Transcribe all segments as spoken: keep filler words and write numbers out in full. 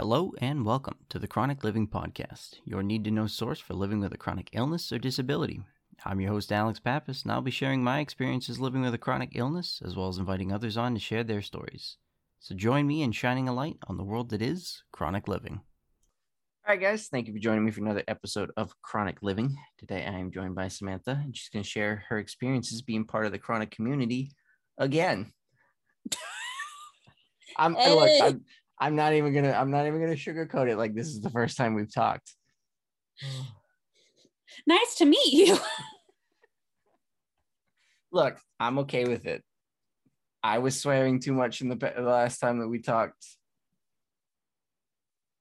Hello and welcome to the Chronic Living Podcast, your need-to-know source for living with a chronic illness or disability. I'm your host, Alex Pappas, and I'll be sharing my experiences living with a chronic illness, as well as inviting others on to share their stories. So join me in shining a light on the world that is chronic living. All right, guys, thank you for joining me for another episode of Chronic Living. Today, I am joined by Samantha, and she's going to share her experiences being part of the chronic community again. I'm, hey. look, I'm I'm not even gonna. I'm not even gonna sugarcoat it. Like, this is the first time we've talked. Nice to meet you. Look, I'm okay with it. I was swearing too much in the, the last time that we talked.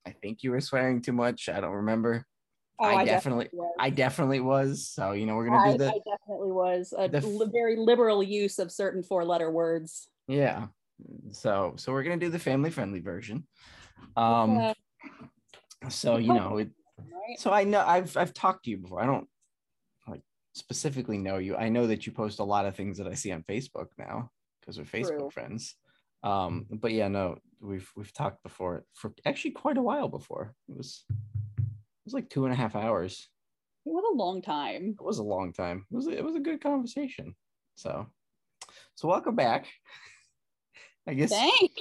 I think you were swearing too much. I don't remember. Oh, I, I definitely, definitely I definitely was. So you know, we're gonna I, do that. I definitely was a the, li- very liberal use of certain four-letter words. Yeah. So, so we're going to do the family-friendly version. Um, okay. So, you know, it, so I know I've, I've talked to you before. I don't like specifically know you. I know that you post a lot of things that I see on Facebook now because we're Facebook True. friends. Um, but yeah, no, we've, we've talked before for actually quite a while before. It was, it was like two and a half hours. It was a long time. It was a long time. It was, it was a good conversation. So, so welcome back. I guess Thanks.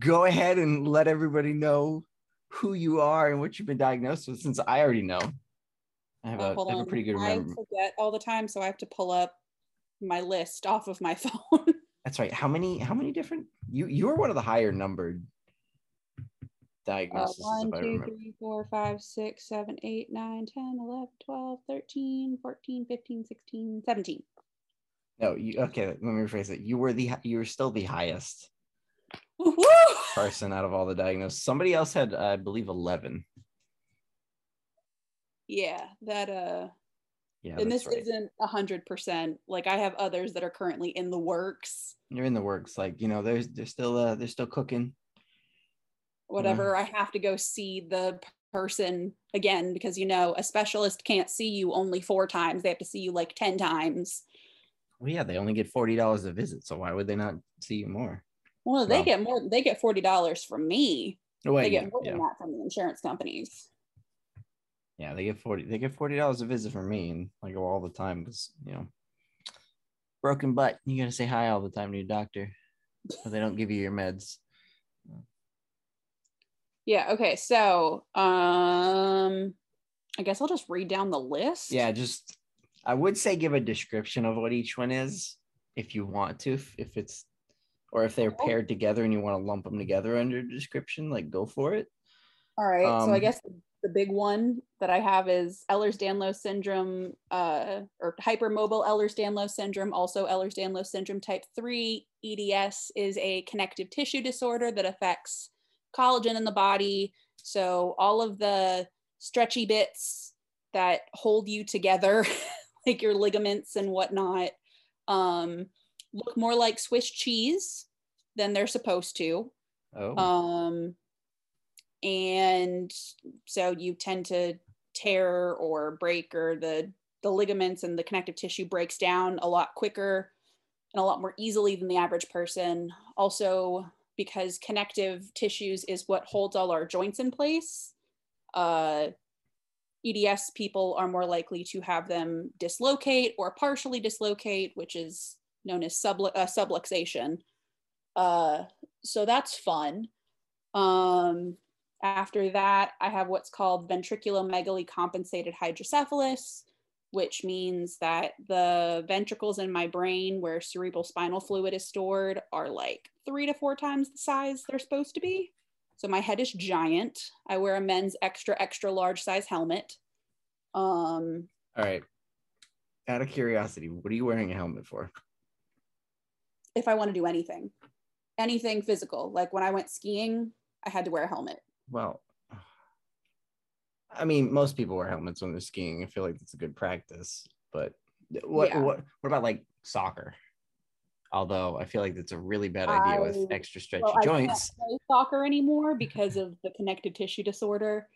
Go ahead and let everybody know who you are and what you've been diagnosed with, since I already know. I have, oh, a, I have a pretty good remembrance. I forget all the time, so I have to pull up my list off of my phone. That's right. How many How many different? You you are one of the higher numbered diagnoses. Uh, one, two, remember. three, four, five, six, seven, eight, nine, ten, eleven, twelve, thirteen, fourteen, fifteen, sixteen, seventeen. No, you, okay, let me rephrase it. You were the you were still the highest Woo-hoo! person out of all the diagnosed. Somebody else had, uh, I believe, eleven. Yeah, that. Uh, yeah, and this right. isn't a hundred percent. Like, I have others that are currently in the works. You're in the works, like you know, there's they're still uh, they're still cooking. Whatever, yeah. I have to go see the person again because you know a specialist can't see you only four times. They have to see you like ten times. Well, yeah, they only get forty dollars a visit, so why would they not see you more? Well, they well, get more. They get forty dollars from me. Oh, wait, they get yeah, more yeah. than that from the insurance companies. Yeah, they get forty. They get forty dollars a visit from me, and I go all the time because you know, broken butt. You gotta say hi all the time to your doctor, but they don't give you your meds. Yeah. Okay. So, um, I guess I'll just read down the list. Yeah. Just. I would say give a description of what each one is if you want to, if, if it's, or if they're paired together and you want to lump them together under a description, like go for it. All right. Um, so I guess the, the big one that I have is Ehlers-Danlos syndrome, uh, or hypermobile Ehlers-Danlos syndrome, also Ehlers-Danlos syndrome type three. E D S is a connective tissue disorder that affects collagen in the body. So all of the stretchy bits that hold you together like your ligaments and whatnot, um, look more like Swiss cheese than they're supposed to. Oh. Um, and so you tend to tear or break, or the, the ligaments and the connective tissue breaks down a lot quicker and a lot more easily than the average person. Also, because connective tissues is what holds all our joints in place, uh, E D S people are more likely to have them dislocate or partially dislocate, which is known as sublu- uh, subluxation. Uh, so that's fun. Um, after that, I have what's called ventriculomegaly compensated hydrocephalus, which means that the ventricles in my brain where cerebral spinal fluid is stored are like three to four times the size they're supposed to be. So my head is giant. I wear a men's extra, extra large size helmet. Um, All right. Out of curiosity, what are you wearing a helmet for? If I want to do anything, anything physical. Like when I went skiing, I had to wear a helmet. Well, I mean, most people wear helmets when they're skiing. I feel like that's a good practice. But what, yeah. what, what about like soccer? Although I feel like that's a really bad idea I, with extra stretchy well, joints. I can't play soccer anymore because of the connective tissue disorder.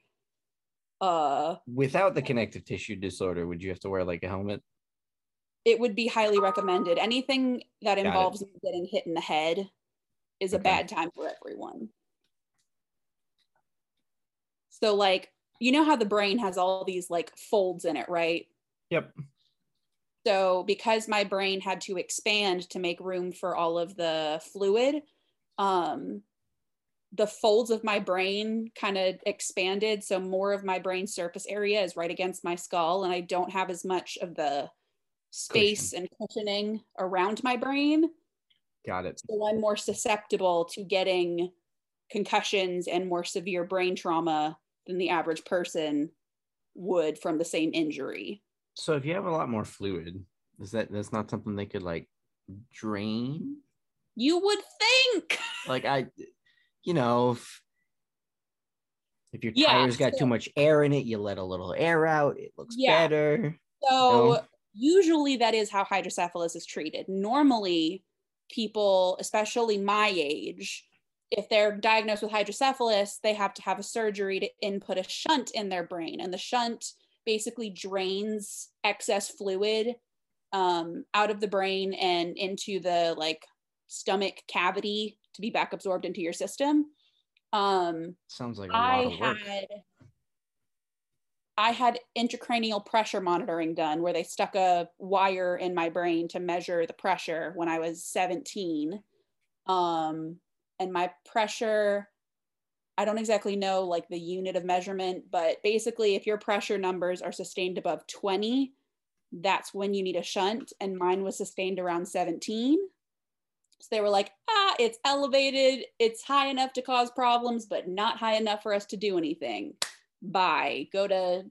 Uh, Without the connective tissue disorder, would you have to wear like a helmet? It would be highly recommended. Anything that Got involves it. getting hit in the head is okay. a bad time for everyone. So like, you know how the brain has all these like folds in it, right? Yep. So because my brain had to expand to make room for all of the fluid, um, the folds of my brain kind of expanded. So more of my brain surface area is right against my skull, and I don't have as much of the space Cushion. and cushioning around my brain. Got it. So I'm more susceptible to getting concussions and more severe brain trauma than the average person would from the same injury. So if you have a lot more fluid, is that that's not something they could like drain? You would think. Like I, you know, if, if your yeah, tire's got so, too much air in it, you let a little air out, it looks yeah. better. So you know? Usually that is how hydrocephalus is treated. Normally people, especially my age, if they're diagnosed with hydrocephalus, they have to have a surgery to input a shunt in their brain. And the shunt basically drains excess fluid um, out of the brain and into the like stomach cavity to be back absorbed into your system. Um, Sounds like a lot I of work. Had, I had intracranial pressure monitoring done where they stuck a wire in my brain to measure the pressure when I was seventeen. Um, and my pressure, I don't exactly know like the unit of measurement, but basically if your pressure numbers are sustained above twenty, that's when you need a shunt. And mine was sustained around seventeen. So they were like, ah, it's elevated. It's high enough to cause problems, but not high enough for us to do anything. Bye. Go to,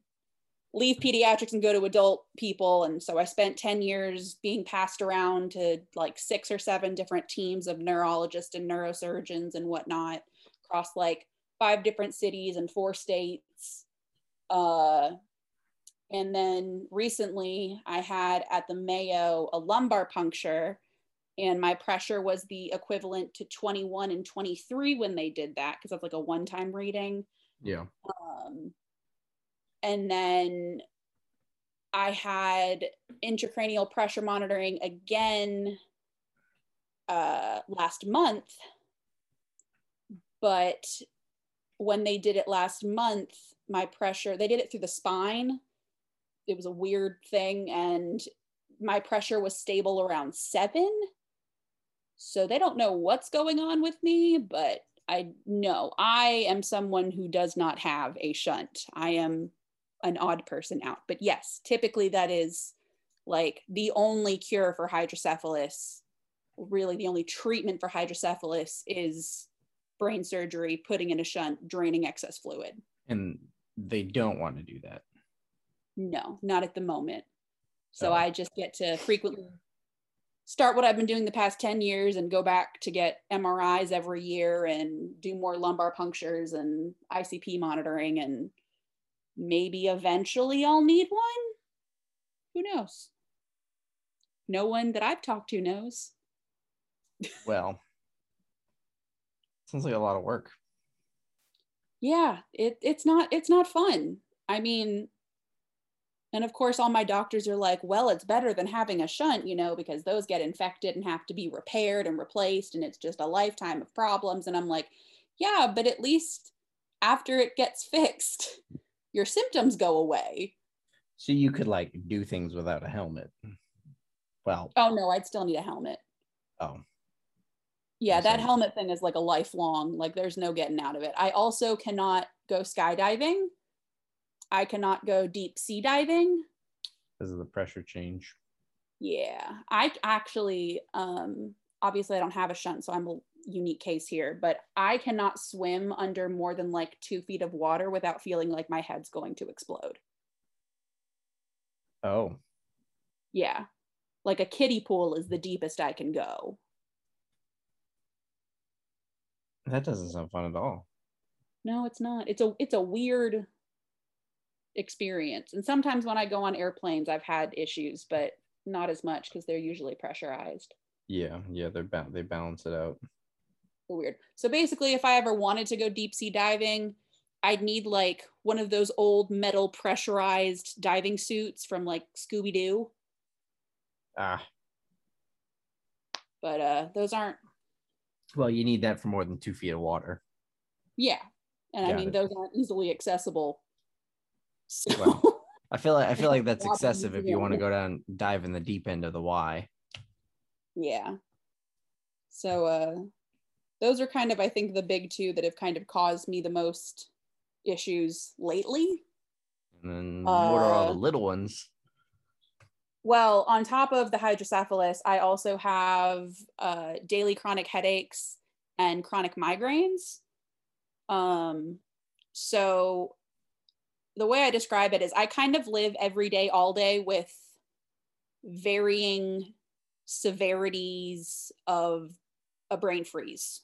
leave pediatrics and go to adult people. And so I spent ten years being passed around to like six or seven different teams of neurologists and neurosurgeons and whatnot across like five different cities and four states. Uh, and then recently I had at the Mayo a lumbar puncture, and my pressure was the equivalent to twenty-one and twenty-three when they did that, because that's like a one-time reading. Yeah. Um, and then I had intracranial pressure monitoring again uh, last month. But when they did it last month, my pressure, they did it through the spine. It was a weird thing. And my pressure was stable around seven. So they don't know what's going on with me, but I know I am someone who does not have a shunt. I am an odd person out. But yes, typically that is like the only cure for hydrocephalus. Really, the only treatment for hydrocephalus is brain surgery, putting in a shunt, draining excess fluid. And they don't want to do that. No, not at the moment. So oh. I just get to frequently start what I've been doing the past ten years and go back to get M R Is every year and do more lumbar punctures and I C P monitoring. And maybe eventually I'll need one. Who knows? No one that I've talked to knows. Well. Sounds like a lot of work. Yeah, it it's not it's not fun. I mean, and of course all my doctors are like, well, it's better than having a shunt, you know, because those get infected and have to be repaired and replaced, and it's just a lifetime of problems. And I'm like, yeah, but at least after it gets fixed, your symptoms go away. So you could like do things without a helmet. Well, oh no, I'd still need a helmet. Oh. Yeah, that helmet thing is like a lifelong, like there's no getting out of it. I also cannot go skydiving. I cannot go deep sea diving. Because of the pressure change. Yeah, I actually, um, obviously I don't have a shunt, so I'm a unique case here, but I cannot swim under more than like two feet of water without feeling like my head's going to explode. Oh. Yeah, like a kiddie pool is the deepest I can go. That doesn't sound fun at all. No, it's not. It's a it's a weird experience. And sometimes when I go on airplanes, I've had issues, but not as much because they're usually pressurized. Yeah, yeah, they're ba- they balance it out. Weird. So basically, if I ever wanted to go deep sea diving, I'd need like one of those old metal pressurized diving suits from like Scooby-Doo. Ah. But uh, those aren't. Well, you need that for more than two feet of water. Yeah. And Got I mean, it. those aren't easily accessible. So well, I feel like, I feel like that's excessive if you want to go down, dive in the deep end of the why. Yeah. So uh, those are kind of, I think, the big two that have kind of caused me the most issues lately. And then uh, what are all the little ones? Well, on top of the hydrocephalus, I also have uh, daily chronic headaches and chronic migraines. Um, so the way I describe it is I kind of live every day, all day with varying severities of a brain freeze.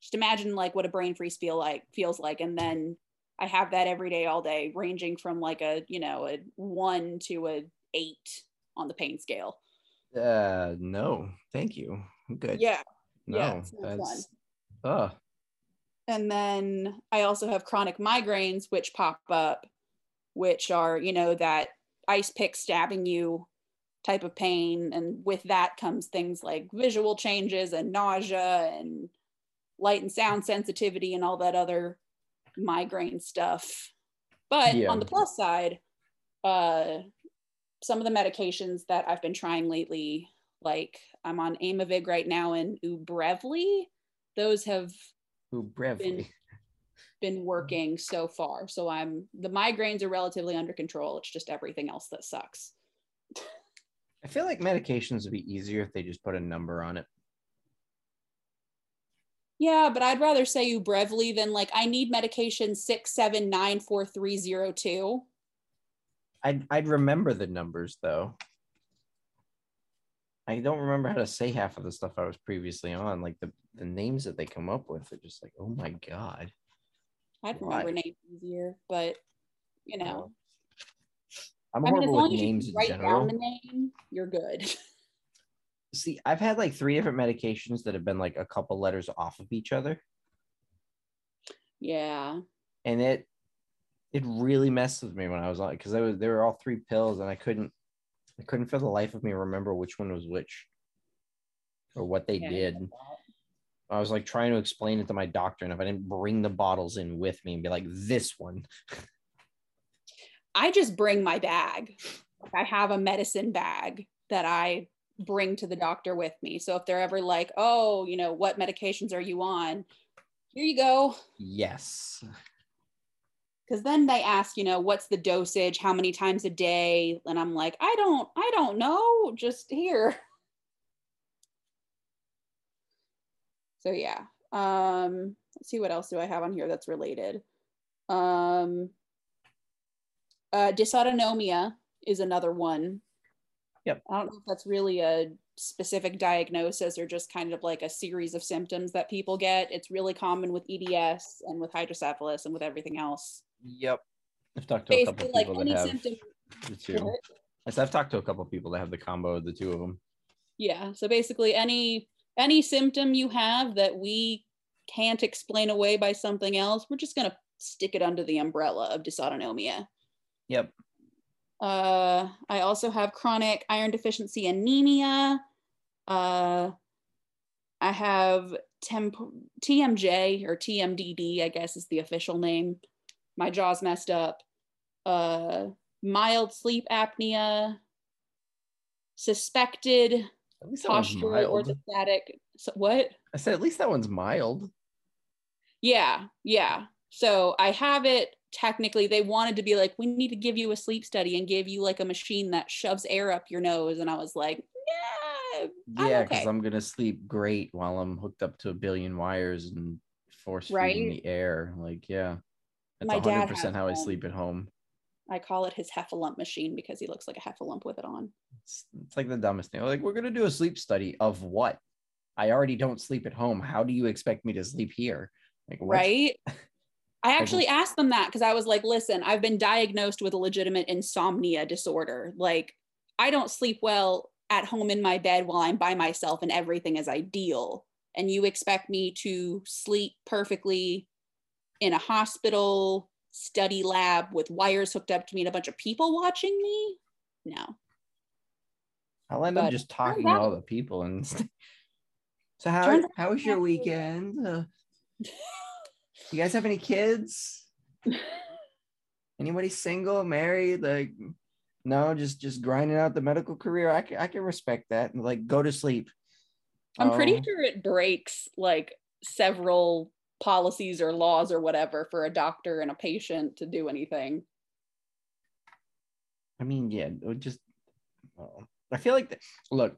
Just imagine like what a brain freeze feel like, feels like, and then I have that every day, all day, ranging from like a, you know, a one to a eight on the pain scale. Uh, no, thank you. I'm good. Yeah. No, yeah, it's not that's, fun. Uh. And then I also have chronic migraines, which pop up, which are, you know, that ice pick stabbing you type of pain. And with that comes things like visual changes and nausea and light and sound sensitivity and all that other migraine stuff. But yeah. on the plus side, uh some of the medications that I've been trying lately, like I'm on Aimovig right now and Ubrevly, those have Ubrevly. Been, been working so far. So I'm the migraines are relatively under control. It's just everything else that sucks. I feel like medications would be easier if they just put a number on it. Yeah, but I'd rather say Ubrevly than like, I need medication six seven nine four three zero two. I'd, I'd remember the numbers though. I don't remember how to say half of the stuff I was previously on. Like the, the names that they come up with are just like, oh my God. I'd remember names easier, but you know. I'm I mean, as long as you can write down the name, you're good. See, I've had like three different medications that have been like a couple letters off of each other. Yeah. And it it really messed with me when I was on, because I was they were all three pills and I couldn't I couldn't for the life of me remember which one was which or what they yeah, did. I, I was like trying to explain it to my doctor, and if I didn't bring the bottles in with me and be like, this one. I just bring my bag. I have a medicine bag that I bring to the doctor with me. So if they're ever like, oh, you know, what medications are you on? Here you go. Yes. Because then they ask, you know, what's the dosage? How many times a day? And I'm like, I don't, I don't know. Just here. So yeah. Um, let's see, what else do I have on here that's related? Um, uh, dysautonomia is another one. Yep. I don't know if that's really a specific diagnosis or just kind of like a series of symptoms that people get. It's really common with E D S and with hydrocephalus and with everything else. Yep. I've talked to Basically, a couple of people like that have symptom- the two. I've talked to a couple of people that have the combo of the two of them. Yeah. So basically any any symptom you have that we can't explain away by something else, we're just going to stick it under the umbrella of dysautonomia. Yep. Uh, I also have chronic iron deficiency anemia. Uh, I have temp- T M J or T M D D, I guess is the official name. My jaw's messed up. Uh, mild sleep apnea. Suspected postural orthostatic. So, what? I said at least that one's mild. Yeah, yeah. So I have it. Technically, they wanted to be like, we need to give you a sleep study and give you like a machine that shoves air up your nose. And I was like, yeah, I'm yeah, because okay. I'm gonna sleep great while I'm hooked up to a billion wires and force feeding right? the air. Like, yeah, that's my one hundred percent dad how I sleep at home. I call it his heffalump machine because he looks like a heffalump with it on. It's, it's like the dumbest thing. Like, we're gonna do a sleep study of what? I already don't sleep at home. How do you expect me to sleep here? Like, what's- right. I actually asked them that because I was like, listen, I've been diagnosed with a legitimate insomnia disorder. Like, I don't sleep well at home in my bed while I'm by myself and everything is ideal. And you expect me to sleep perfectly in a hospital study lab with wires hooked up to me and a bunch of people watching me? No. I'll end but up just talking to all the people. And so how, how was your weekend? Uh... You guys have any kids? Anybody single, married? Like, no, just just grinding out the medical career. I can, I can respect that. And like, go to sleep. I'm um, pretty sure it breaks like several policies or laws or whatever for a doctor and a patient to do anything. I mean, yeah, just, oh, I feel like, th- look,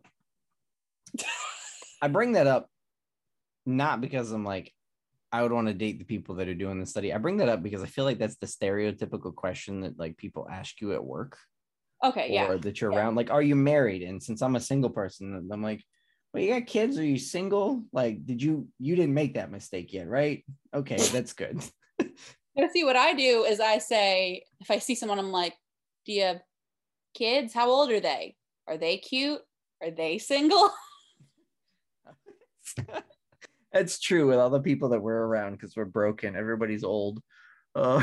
I bring that up not because I'm like, I would want to date the people that are doing the study. I bring that up because I feel like that's the stereotypical question that like people ask you at work. Okay, or yeah. Or that you're yeah. around, like, are you married? And since I'm a single person, I'm like, well, you got kids? Are you single? Like, did you, you didn't make that mistake yet, right? Okay, that's good. See, what I do is I say, if I see someone, I'm like, do you have kids? How old are they? Are they cute? Are they single? That's true with all the people that we're around because we're broken. Everybody's old. Uh.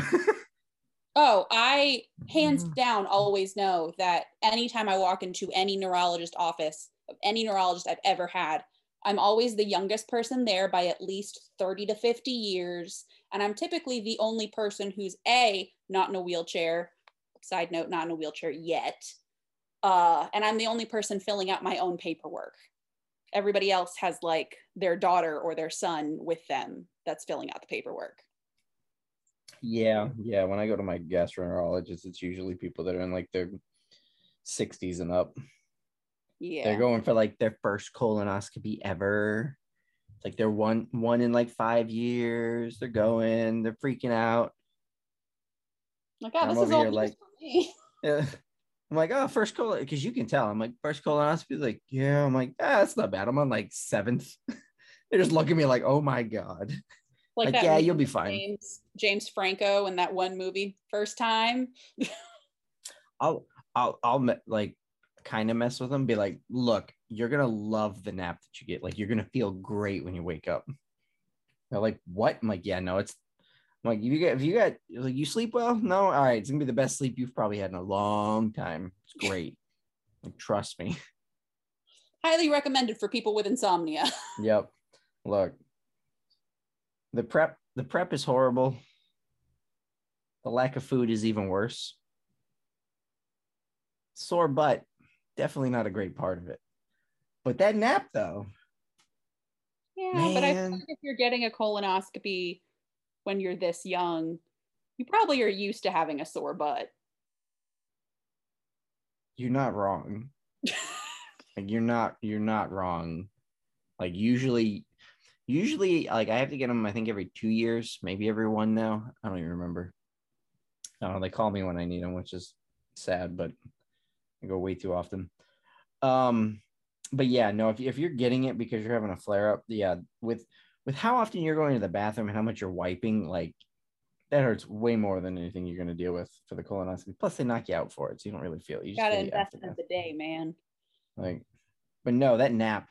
Oh, I hands down always know that anytime I walk into any neurologist office, of any neurologist I've ever had, I'm always the youngest person there by at least thirty to fifty years. And I'm typically the only person who's A, not in a wheelchair, side note, not in a wheelchair yet. Uh, and I'm the only person filling out my own paperwork. Everybody else has like their daughter or their son with them that's filling out the paperwork. Yeah, yeah. When I go to my gastroenterologist, it's usually people that are in like their sixties and up. Yeah. They're going for like their first colonoscopy ever. It's like they're one one in like five years. They're going, they're freaking out. Like, oh, this is all like, for me. Yeah. I'm like, oh, first colon, because you can tell. I'm like, first colonoscopy? Like, yeah. I'm like, ah, that's not bad. I'm on like seventh. They just look at me like, oh my God. Like, like that yeah, you'll be fine. James, James Franco in that one movie, First Time. I'll, I'll, I'll me- like kind of mess with them, be like, look, you're going to love the nap that you get. Like, you're going to feel great when you wake up. They're like, what? I'm like, yeah, no, it's, I'm like, if you get, if you got, like, you sleep well? No? All right. It's going to be the best sleep you've probably had in a long time. It's great. Like, trust me. Highly recommended for people with insomnia. Yep. Look, the prep, the prep is horrible. The lack of food is even worse. Sore butt, definitely not a great part of it. But that nap, though. Yeah, man. But I feel like if you're getting a colonoscopy, when you're this young, you probably are used to having a sore butt. You're not wrong. Like, you're not, you're not wrong. Like, usually, usually, like, I have to get them, I think, every two years, maybe every one now. I don't even remember. I don't know. They call me when I need them, which is sad, but I go way too often. Um, but yeah, no, if, if you're getting it because you're having a flare up, yeah, with, with how often you're going to the bathroom and how much you're wiping, like, that hurts way more than anything you're going to deal with for the colonoscopy. Plus, they knock you out for it, so you don't really feel it. You got an investment of the day, man. Like, but no, that nap,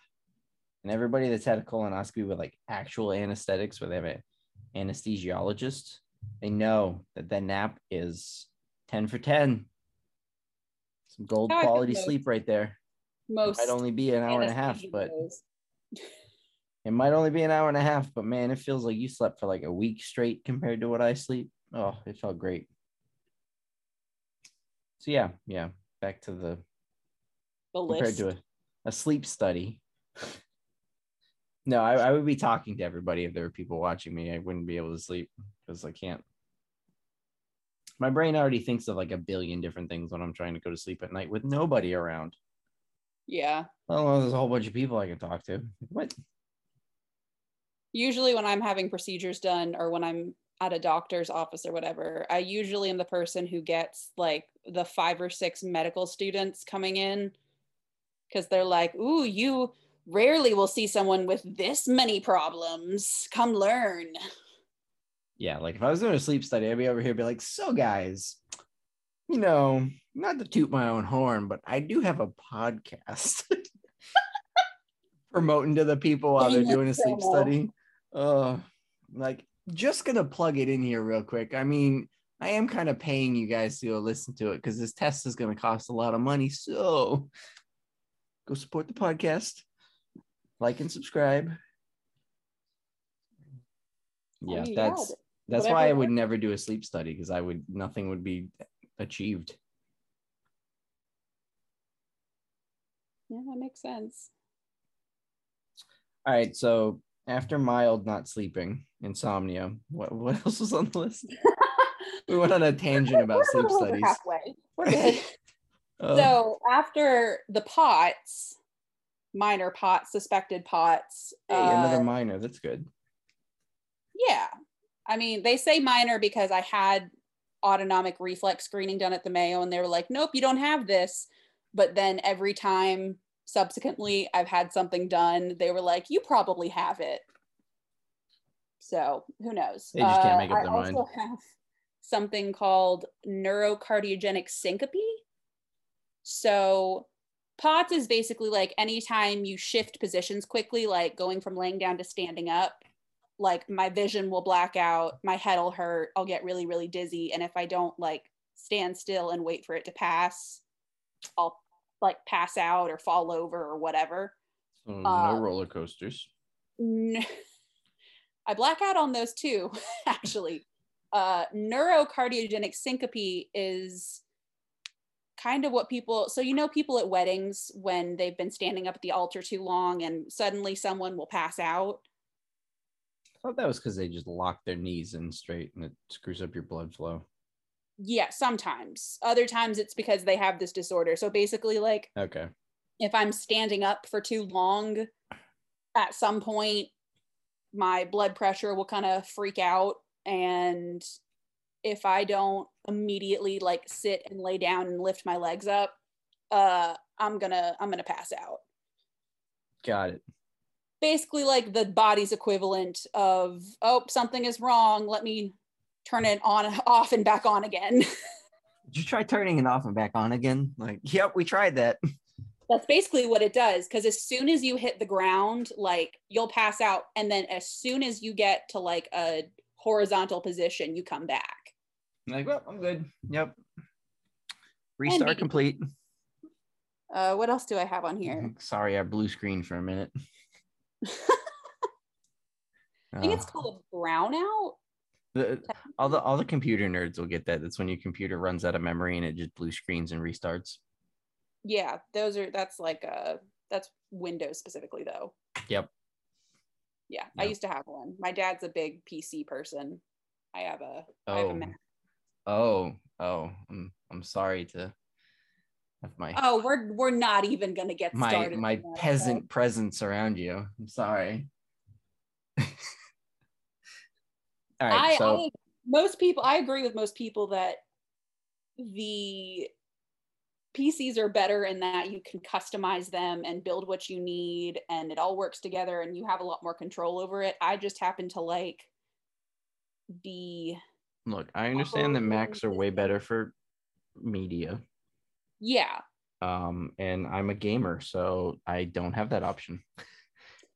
and everybody that's had a colonoscopy with like actual anesthetics, where they have an anesthesiologist, they know that that nap is ten for ten. Some gold quality sleep right there. Most. It might only be an hour and a half, but. It might only be an hour and a half, but man, it feels like you slept for like a week straight compared to what I sleep. Oh, it felt great. So yeah, yeah, back to the, the compared list. to a, a sleep study. No, I, I would be talking to everybody if there were people watching me. I wouldn't be able to sleep because I can't. My brain already thinks of like a billion different things when I'm trying to go to sleep at night with nobody around. Yeah. I don't know, there's a whole bunch of people I can talk to. What? Usually when I'm having procedures done or when I'm at a doctor's office or whatever, I usually am the person who gets like the five or six medical students coming in because they're like, ooh, you rarely will see someone with this many problems. Come learn. Yeah, like if I was doing a sleep study, I'd be over here be like, so guys, you know, not to toot my own horn, but I do have a podcast. Promoting to the people while they're doing a sleep study. Uh, like, just gonna plug it in here real quick. I mean, I am kind of paying you guys to go listen to it because this test is gonna cost a lot of money. So go support the podcast, like and subscribe. Yeah, oh, that's That's whatever. Why I would never do a sleep study, because I would nothing would be achieved. Yeah, that makes sense. All right, so after mild not sleeping, insomnia, what what else was on the list? We went on a tangent about sleep studies. Halfway. We're good. uh, so after the POTS, minor POTS, suspected POTS. Hey, uh, another minor. That's good. Yeah. I mean, they say minor because I had autonomic reflex screening done at the Mayo and they were like, nope, you don't have this. But then every time subsequently I've had something done, they were like, you probably have it. So who knows? They just can't make up their mind. I also have something called neurocardiogenic syncope. So POTS is basically like anytime you shift positions quickly, like going from laying down to standing up, like my vision will black out, my head will hurt, I'll get really, really dizzy. And if I don't like stand still and wait for it to pass, I'll like pass out or fall over or whatever. So no um, roller coasters. N- I black out on those too, actually. Uh, neurocardiogenic syncope is kind of what people, so you know people at weddings when they've been standing up at the altar too long and suddenly someone will pass out. I thought that was because they just lock their knees in straight and it screws up your blood flow. Yeah, sometimes. Other times it's because they have this disorder. So basically, like, okay, if I'm standing up for too long, at some point, my blood pressure will kind of freak out. And if I don't immediately like sit and lay down and lift my legs up, uh, I'm gonna I'm gonna pass out. Got it. Basically like the body's equivalent of, oh, something is wrong, let me turn it on, off, and back on again. Did you try turning it off and back on again? Like, yep, we tried that. That's basically what it does, because as soon as you hit the ground, like, you'll pass out, and then as soon as you get to, like, a horizontal position, you come back. Like, well, I'm good. Yep. Restart complete. Uh, what else do I have on here? Sorry, I blue screen for a minute. I think uh, it's called a brownout. The, all the all the computer nerds will get that. That's when your computer runs out of memory and it just blue screens and restarts. Yeah, those are that's like a that's Windows specifically though. Yep. Yeah, yep. I used to have one. My dad's a big P C person. I have a oh. I have a Mac. Oh, oh, I'm I'm sorry to. My, oh, we're we're not even gonna get my, started. My that, peasant but. presence around you. I'm sorry. All right. I, so I, most people, I agree with most people that the P Cs are better in that you can customize them and build what you need, and it all works together, and you have a lot more control over it. I just happen to like the. Look, I understand that Macs are way better for media. Yeah. Um, and I'm a gamer, so I don't have that option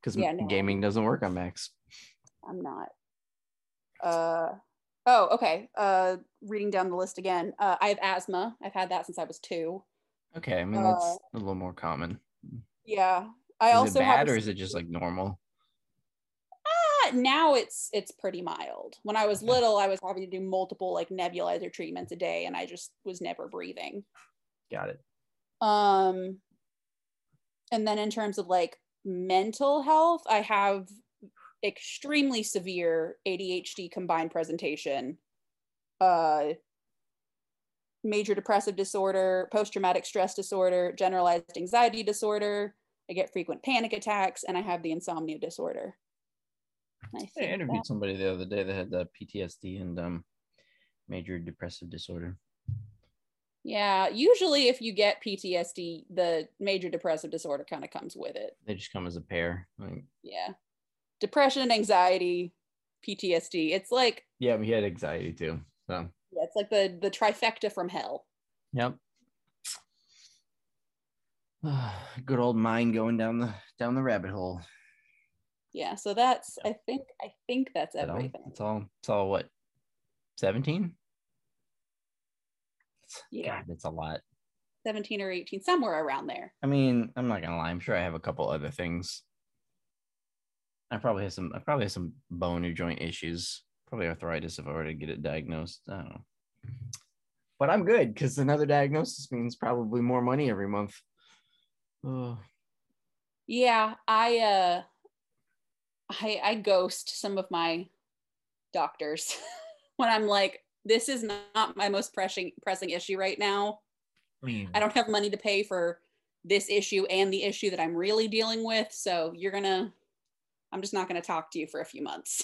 because yeah, no. gaming doesn't work on Macs. I'm not. Uh, oh, okay. Uh, reading down the list again. Uh, I have asthma. I've had that since I was two. Okay, I mean uh, that's a little more common. Yeah, I is also. Is it bad have or is it just like normal? Ah, now it's it's pretty mild. When I was okay. little, I was having to do multiple like nebulizer treatments a day, and I just was never breathing. Got it. Um, and then in terms of like mental health, I have extremely severe A D H D combined presentation, uh, major depressive disorder, post-traumatic stress disorder, generalized anxiety disorder. I get frequent panic attacks, and I have the insomnia disorder. I, I interviewed that- somebody the other day that had the P T S D and um, major depressive disorder. Yeah, usually if you get P T S D, the major depressive disorder kind of comes with it. They just come as a pair. Like, yeah. Depression, anxiety, P T S D. It's like... Yeah, we had anxiety too. So yeah, it's like the, the trifecta from hell. Yep. Good old mind going down the down the rabbit hole. Yeah, so that's, yep. I think, I think that's that everything. All, it's all, it's all what, seventeen? Yeah, God, that's a lot. seventeen or eighteen, somewhere around there. I mean, I'm not gonna lie, I'm sure I have a couple other things. I probably have some I probably have some bone or joint issues probably arthritis if I were to get it diagnosed. I don't know. But I'm good because another diagnosis means probably more money every month. Oh. Yeah, I, uh, I I ghost some of my doctors when I'm like, this is not my most pressing pressing issue right now. Mm. I don't have money to pay for this issue and the issue that I'm really dealing with. So you're gonna, I'm just not gonna talk to you for a few months.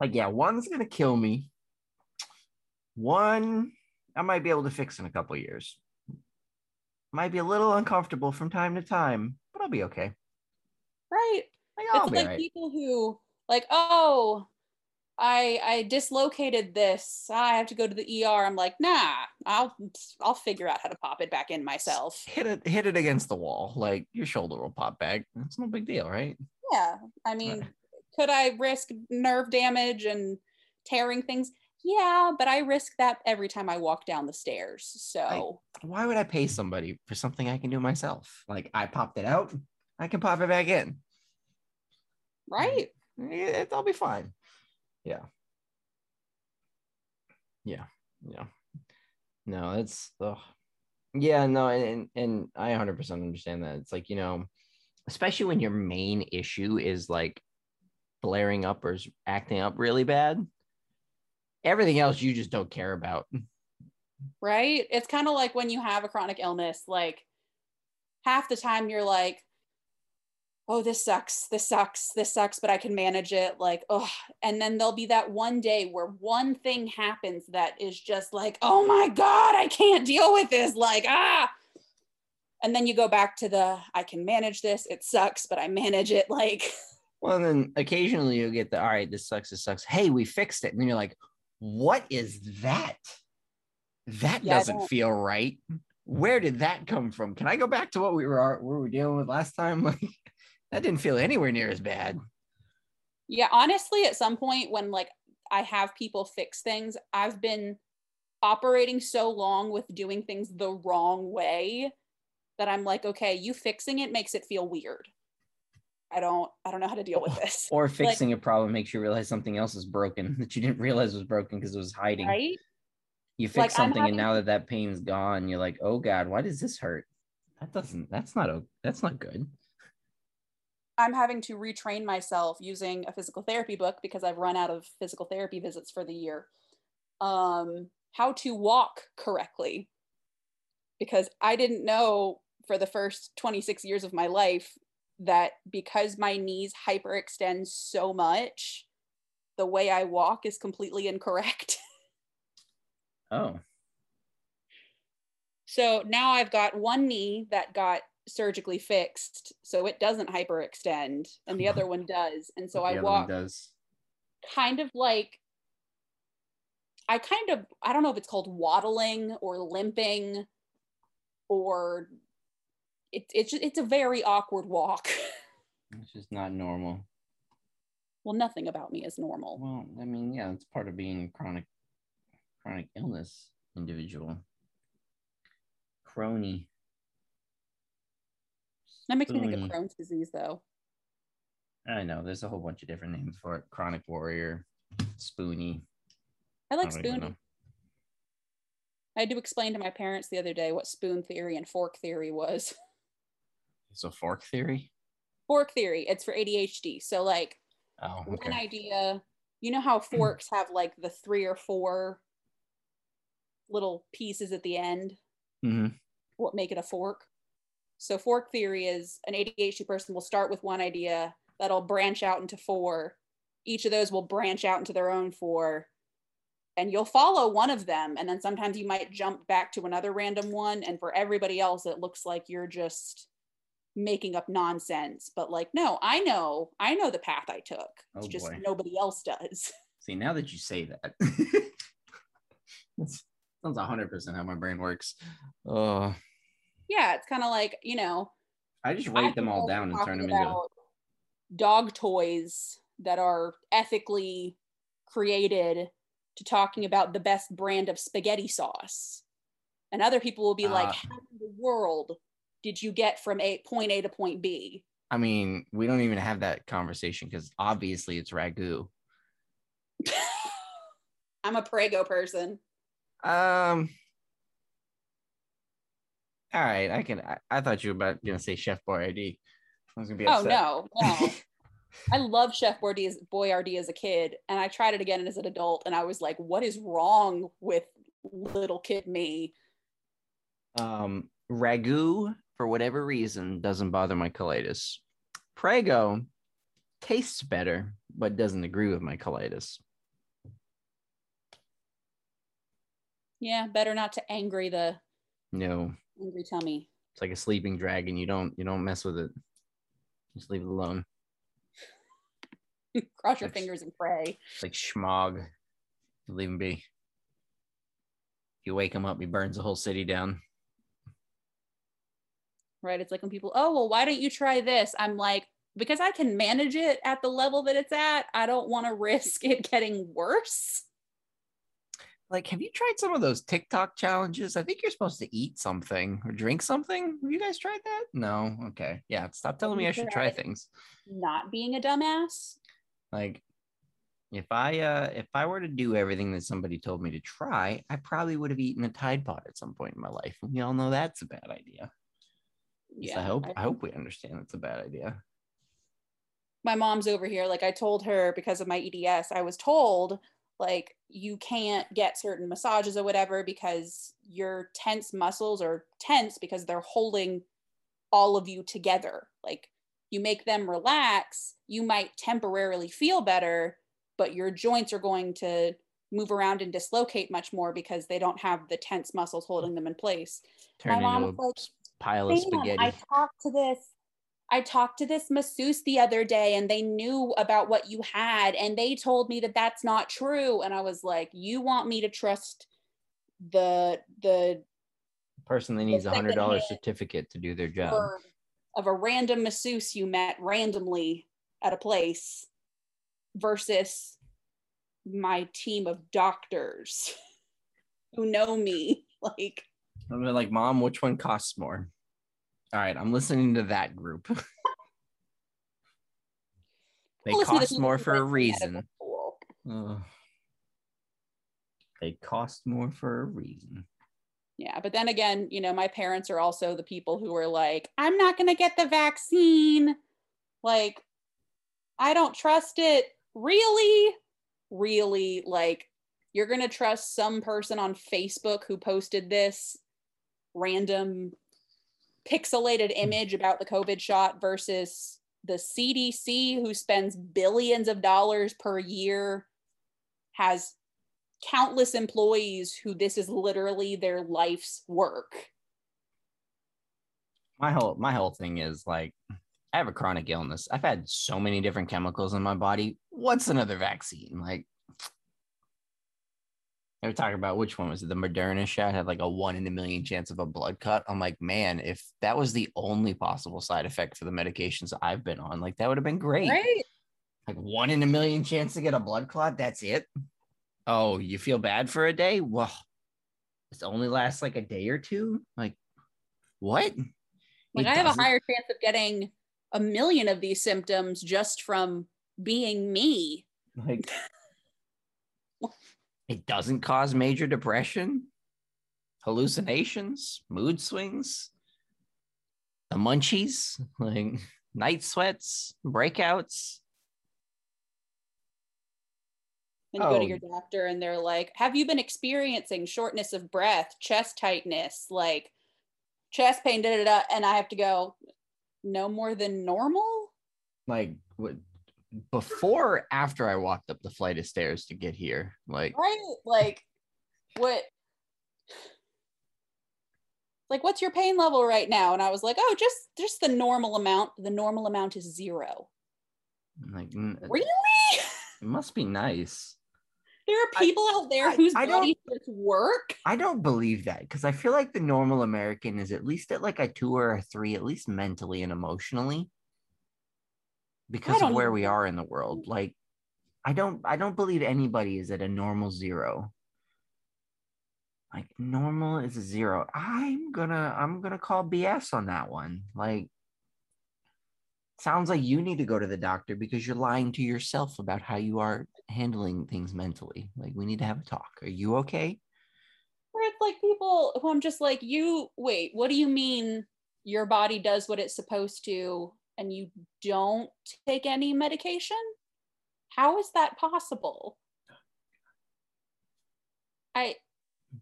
Like, yeah, one's gonna kill me. One I might be able to fix in a couple of years. Might be a little uncomfortable from time to time, but I'll be okay. Right. Like, I'll it's be like right. People who like, oh, I I dislocated this. I have to go to the E R. I'm like, nah, I'll I'll figure out how to pop it back in myself. Hit it hit it against the wall. Like, your shoulder will pop back. It's no big deal, right? Yeah. I mean, could I risk nerve damage and tearing things? Yeah, but I risk that every time I walk down the stairs. So like, why would I pay somebody for something I can do myself? Like, I popped it out, I can pop it back in. Right. It, it'll be fine. Yeah. Yeah. Yeah. No, it's ugh. Yeah, no, and and I one hundred percent understand that. It's like, you know, especially when your main issue is like blaring up or acting up really bad. Everything else you just don't care about. Right? It's kind of like when you have a chronic illness, like half the time you're like, oh, this sucks, this sucks, this sucks, but I can manage it. Like, oh, and then there'll be that one day where one thing happens that is just like, oh my God, I can't deal with this. Like, ah. And then you go back to the, I can manage this. It sucks, but I manage it. Like, well, and then occasionally you'll get the, all right, this sucks, this sucks. Hey, we fixed it. And then you're like, what is that? That yeah, doesn't feel right. Where did that come from? Can I go back to what we were what we were dealing with last time? Like, that didn't feel anywhere near as bad. Yeah, honestly, at some point when like I have people fix things, I've been operating so long with doing things the wrong way that I'm like, okay, you fixing it makes it feel weird. I don't, I don't know how to deal with this. Or fixing like, a problem makes you realize something else is broken that you didn't realize was broken because it was hiding. Right? You fix like, something having... and now that that pain's gone, you're like, oh God, why does this hurt? That doesn't, that's not, a, that's not good. I'm having to retrain myself using a physical therapy book because I've run out of physical therapy visits for the year. Um, how to walk correctly. Because I didn't know for the first twenty-six years of my life that because my knees hyperextend so much, the way I walk is completely incorrect. Oh. So now I've got one knee that got surgically fixed, so it doesn't hyperextend, and the other one does. And so I walk kind of like, I kind of, I don't know if it's called waddling or limping or It, it's it's a very awkward walk. It's just not normal. Well, nothing about me is normal. Well, I mean, yeah, it's part of being a chronic, chronic illness individual. Crony. That makes Crony. me think of Crohn's disease, though. I know. There's a whole bunch of different names for it. Chronic warrior, spoony. I like I spoony. I had to explain to my parents the other day what spoon theory and fork theory was. So fork theory? Fork theory. It's for A D H D. So like oh, okay. One idea, you know how forks have like the three or four little pieces at the end? Mm-hmm. What make it a fork? So fork theory is an A D H D person will start with one idea that'll branch out into four. Each of those will branch out into their own four. And you'll follow one of them. And then sometimes you might jump back to another random one. And for everybody else, it looks like you're just making up nonsense, but like, no, I know, I know the path I took. It's oh just boy. Nobody else does. See, now that you say that, that's one hundred percent how my brain works. Oh, yeah. It's kind of like, you know, I just write I them all down and turn them into dog toys that are ethically created to talking about the best brand of spaghetti sauce. And other people will be uh, like, how in the world did you get from a point A to point B? I mean, we don't even have that conversation because obviously it's Ragu. I'm a Prego person. Um. All right, I can. I, I thought you were about gonna say Chef Boyardee. I was gonna be upset. Oh no, no. I love Chef Boyardee, Boyardee as a kid, and I tried it again as an adult, and I was like, "What is wrong with little kid me?" Um, Ragu, for whatever reason, doesn't bother my colitis. Prego tastes better, but doesn't agree with my colitis. Yeah, better not to angry the. No. Angry tummy. It's like a sleeping dragon. You don't you don't mess with it. Just leave it alone. Cross your like, fingers and pray. It's like schmog. Leave him be. You wake him up, he burns the whole city down. Right. It's like when people, oh well, why don't you try this? I'm like, because I can manage it at the level that it's at. I don't want to risk it getting worse. Like, have you tried some of those TikTok challenges? I think you're supposed to eat something or drink something. Have you guys tried that? No. Okay. Yeah. Stop telling me I should try things. Not being a dumbass. Like, if I uh, if I were to do everything that somebody told me to try, I probably would have eaten a Tide Pod at some point in my life. We all know that's a bad idea. Yeah. So I hope I, I hope we understand it's a bad idea. My mom's over here. Like, I told her because of my E D S, I was told, like, you can't get certain massages or whatever because your tense muscles are tense because they're holding all of you together. Like, you make them relax, you might temporarily feel better, but your joints are going to move around and dislocate much more because they don't have the tense muscles holding them in place. Turn My mom into a like, pile of spaghetti. I talked to this. I talked to this masseuse the other day and they knew about what you had and they told me that that's not true. And I was like, you want me to trust the the person that needs a hundred dollar certificate to do their job of a random masseuse you met randomly at a place versus my team of doctors who know me? Like, I'm like, Mom, which one costs more? All right, I'm listening to that group. They cost more for a reason. Oh. They cost more for a reason. Yeah, but then again, you know, my parents are also the people who are like, I'm not going to get the vaccine. Like, I don't trust it. Really? Really? Like, you're going to trust some person on Facebook who posted this random pixelated image about the COVID shot versus the C D C, who spends billions of dollars per year, has countless employees who this is literally their life's work. My whole my whole thing is like, I have a chronic illness. I've had so many different chemicals in my body. What's another vaccine? Like, they were talking about which one was it? The Moderna shot had like a one in a million chance of a blood clot. I'm like, man, if that was the only possible side effect for the medications I've been on, like, that would have been great. Right? Like, one in a million chance to get a blood clot. That's it. Oh, you feel bad for a day? Well, this only lasts like a day or two. Like, what? Like, I have a higher chance of getting a million of these symptoms just from being me. Like. It doesn't cause major depression, hallucinations, mood swings, the munchies, like night sweats, breakouts. And you oh. go to your doctor and they're like, have you been experiencing shortness of breath, chest tightness, like chest pain, da da da? And I have to go, no more than normal? Like, what? Before or after I walked up the flight of stairs to get here? Like, right? Like, what? Like, what's your pain level right now? And I was like, oh, just just the normal amount. The normal amount is zero. I'm like, really? It must be nice. There are people I, out there whose bodies just work. I don't believe that, because I feel like the normal American is at least at like a two or a three, at least mentally and emotionally. Because of where we are in the world. Like, I don't I don't believe anybody is at a normal zero. Like, normal is a zero. I'm gonna I'm gonna call B S on that one. Like, sounds like you need to go to the doctor because you're lying to yourself about how you are handling things mentally. Like, we need to have a talk. Are you okay? Or it's like people who I'm just like, you, wait, what do you mean your body does what it's supposed to and you don't take any medication? How is that possible? I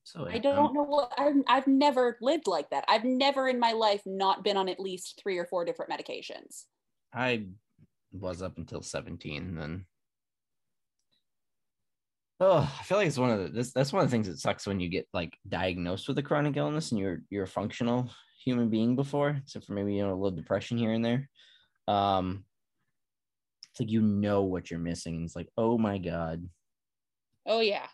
so, I don't um, know what, I've, I've never lived like that. I've never in my life not been on at least three or four different medications. I was up until seventeen then. Oh, I feel like it's one of the, this, that's one of the things that sucks when you get like diagnosed with a chronic illness and you're you're a functional human being before, except for maybe, you know, a little depression here and there. Um, it's like, you know what you're missing. And it's like, oh my God. Oh yeah.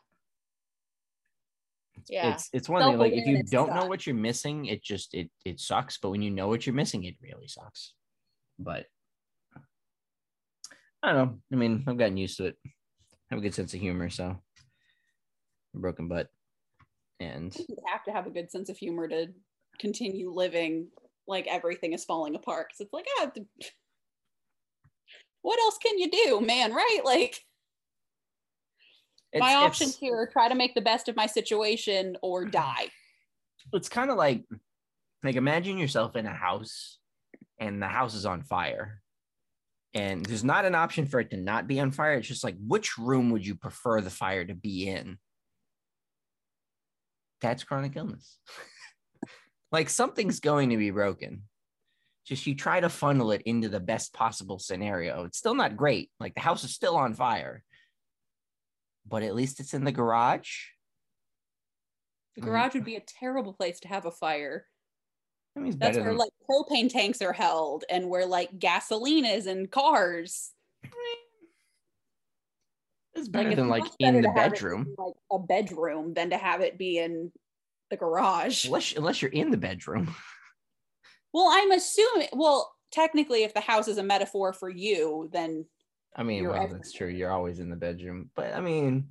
Yeah. It's it's one thing, like, if you don't sucks. know what you're missing, it just, it it sucks. But when you know what you're missing, it really sucks. But I don't know. I mean, I've gotten used to it. I have a good sense of humor, so a broken butt. And you have to have a good sense of humor to continue living like everything is falling apart. Because it's like, ah, what else can you do, man, right? Like, it's, my options it's, here are try to make the best of my situation or die. It's kind of like, like imagine yourself in a house and the house is on fire. And there's not an option for it to not be on fire. It's just like, which room would you prefer the fire to be in? That's chronic illness. Like, something's going to be broken. Just you try to funnel it into the best possible scenario. It's still not great. Like, the house is still on fire. But at least it's in the garage. The garage would be a terrible place to have a fire. I mean, that's where than... like propane tanks are held and where like gasoline is in cars. It's better like, than like in the bedroom. In, like, a bedroom than to have it be in the garage. Unless, unless you're in the bedroom. Well, I'm assuming, well, technically if the house is a metaphor for you, then I mean, well, that's true. You're always in the bedroom, but I mean,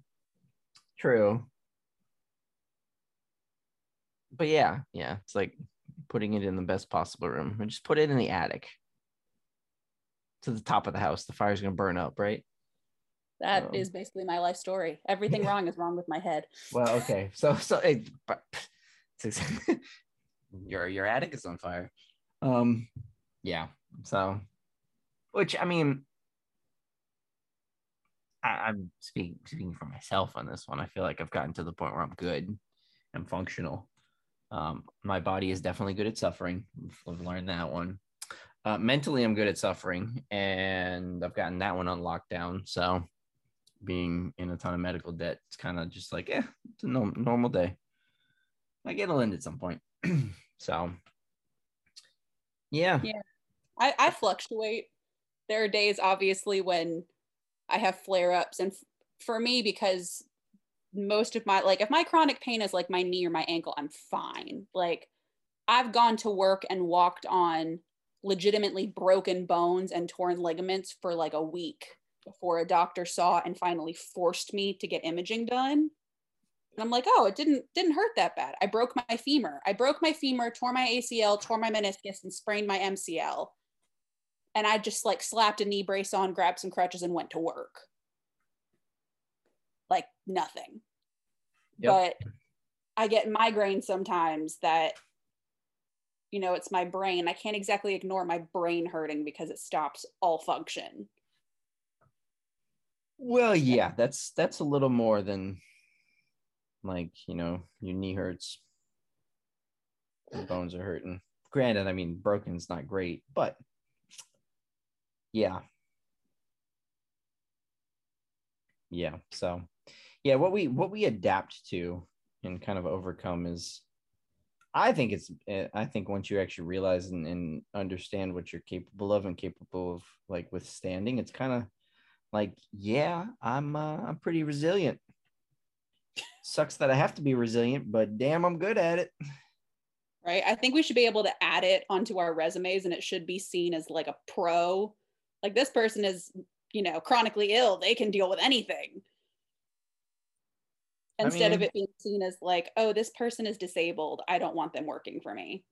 true. But yeah, yeah. It's like putting it in the best possible room and just put it in the attic to the top of the house. The fire's going to burn up, right? That so. is basically my life story. Everything wrong is wrong with my head. Well, okay. So, so it, your, your attic is on fire. Um, yeah. So, which I mean, I'm speaking speaking for myself on this one. I feel like I've gotten to the point where I'm good and functional. Um, my body is definitely good at suffering. I've learned that one. Uh, mentally, I'm good at suffering, and I've gotten that one on lockdown. So being in a ton of medical debt, it's kind of just like, eh, it's a no- normal day. Like, it'll end at some point. So, yeah. Yeah, I, I fluctuate. There are days, obviously, when I have flare-ups, and f- for me, because most of my, like, if my chronic pain is like my knee or my ankle, I'm fine. Like, I've gone to work and walked on legitimately broken bones and torn ligaments for like a week before a doctor saw and finally forced me to get imaging done. And I'm like, oh, it didn't didn't hurt that bad. I broke my femur. I broke my femur, tore my A C L, tore my meniscus, and sprained my M C L. And I just like slapped a knee brace on, grabbed some crutches, and went to work. Like, nothing. Yep. But I get migraines sometimes that, you know, it's my brain. I can't exactly ignore my brain hurting because it stops all function. Well, yeah, that's that's a little more than like, you know, your knee hurts, your bones are hurting. Granted, I mean, broken's not great, but yeah. Yeah. So yeah, what we, what we adapt to and kind of overcome is, I think it's, I think once you actually realize and, and understand what you're capable of and capable of like withstanding, it's kind of like, yeah, I'm, uh, I'm pretty resilient. Sucks that I have to be resilient, but damn, I'm good at it. Right. I think we should be able to add it onto our resumes, and it should be seen as like a pro. Like, this person is, you know, chronically ill. They can deal with anything. Instead I mean, of it being seen as like, oh, this person is disabled. I don't want them working for me.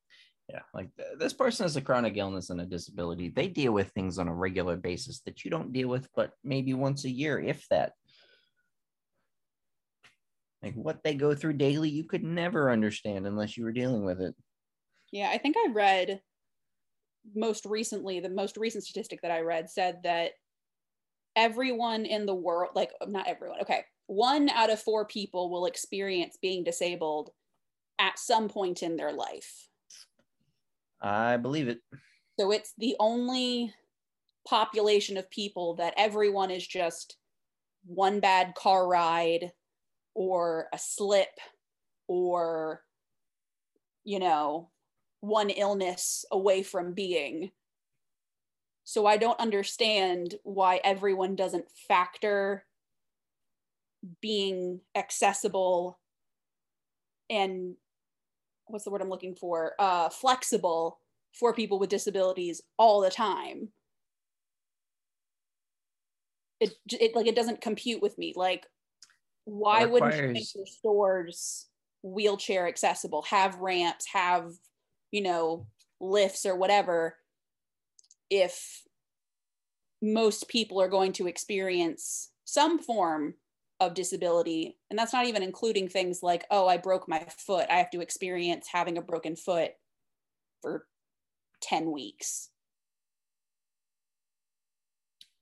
Yeah, like th- this person has a chronic illness and a disability. They deal with things on a regular basis that you don't deal with, but maybe once a year, if that. Like what they go through daily, you could never understand unless you were dealing with it. Yeah, I think I read most recently, the most recent statistic that I read said that everyone in the world, like not everyone, okay, one out of four people will experience being disabled at some point in their life. I believe it. So it's the only population of people that everyone is just one bad car ride or a slip or, you know, one illness away from being. So I don't understand why everyone doesn't factor being accessible and what's the word I'm looking for? Uh, flexible for people with disabilities all the time. It, it like it doesn't compute with me. Like, why wouldn't you make your stores wheelchair accessible? Have ramps, have, you know, lifts or whatever. If most people are going to experience some form of disability, and that's not even including things like, oh, I broke my foot, I have to experience having a broken foot for ten weeks.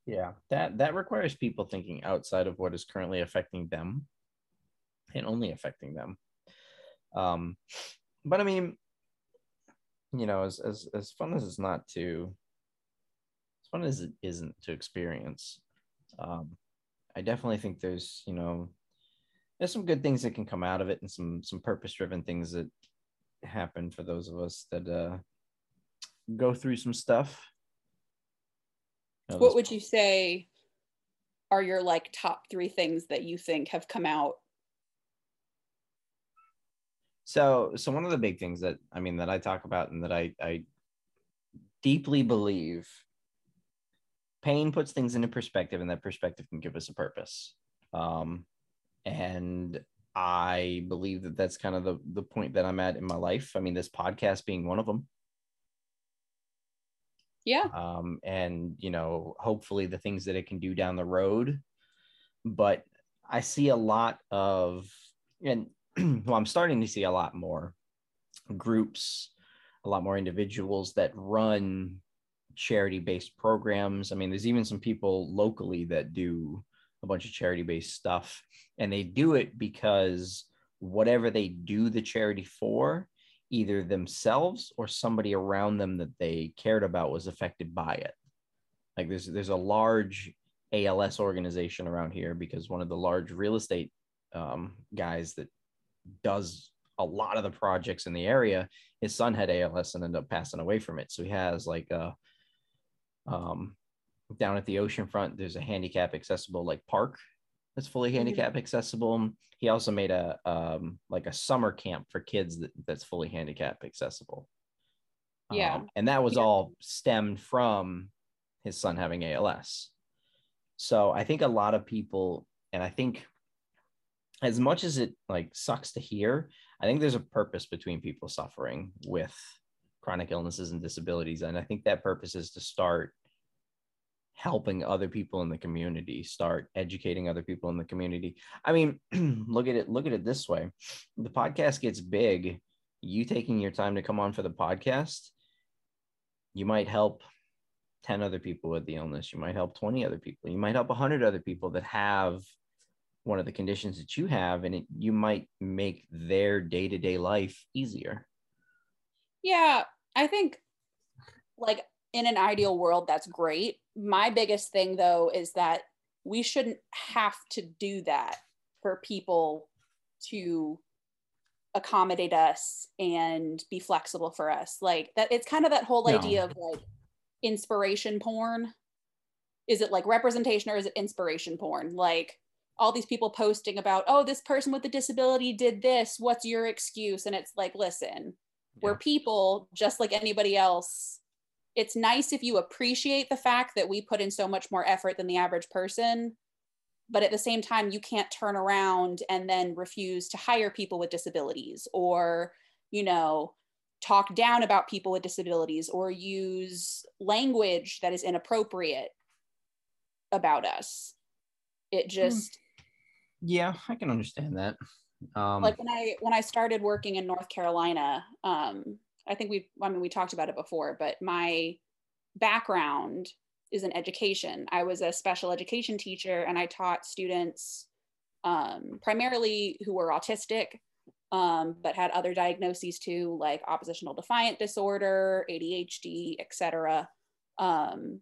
Yeah, that that requires people thinking outside of what is currently affecting them and only affecting them. Um, but I mean, you know, as as as fun as it's not to, as fun as it isn't to experience, um, I definitely think there's, you know, there's some good things that can come out of it and some some purpose-driven things that happen for those of us that uh, go through some stuff. You know, what would you say are your like top three things that you think have come out? So, so one of the big things that, I mean, that I talk about and that I, I deeply believe, pain puts things into perspective, and that perspective can give us a purpose. Um, and I believe that that's kind of the, the point that I'm at in my life. I mean, this podcast being one of them. Yeah. Um, and, you know, hopefully the things that it can do down the road. But I see a lot of, and well, I'm starting to see a lot more groups, a lot more individuals that run charity-based programs. I mean, there's even some people locally that do a bunch of charity-based stuff, and they do it because whatever they do the charity for, either themselves or somebody around them that they cared about was affected by it. Like there's there's a large A L S organization around here because one of the large real estate um, guys that does a lot of the projects in the area, his son had A L S and ended up passing away from it. So he has like a Um, down at the oceanfront, there's a handicap accessible like park that's fully handicap accessible. He also made a um, like a summer camp for kids that, that's fully handicap accessible. Yeah, um, and that was yeah. all stemmed from his son having A L S. So I think a lot of people, and I think as much as it like sucks to hear, I think there's a purpose between people suffering with chronic illnesses and disabilities, and I think that purpose is to start helping other people in the community, start educating other people in the community. I mean, look at it, look at it this way. The podcast gets big. You taking your time to come on for the podcast, you might help ten other people with the illness. You might help twenty other people. You might help one hundred other people that have one of the conditions that you have, and it, you might make their day-to-day life easier. Yeah, I think like in an ideal world, that's great. My biggest thing though is that we shouldn't have to do that for people to accommodate us and be flexible for us. Like that, it's kind of that whole no. idea of like inspiration porn. Is it like representation or is it inspiration porn? Like all these people posting about, oh, this person with a disability did this, what's your excuse? And it's like, listen, we're people just like anybody else. It's nice if you appreciate the fact that we put in so much more effort than the average person, but at the same time, you can't turn around and then refuse to hire people with disabilities or, you know, talk down about people with disabilities or use language that is inappropriate about us. It just... Yeah, I can understand that. Um, like when I when I started working in North Carolina, um, I think we, I mean, we talked about it before, but my background is in education. I was a special education teacher and I taught students um, primarily who were autistic, um, but had other diagnoses too, like oppositional defiant disorder, A D H D, et cetera. Um,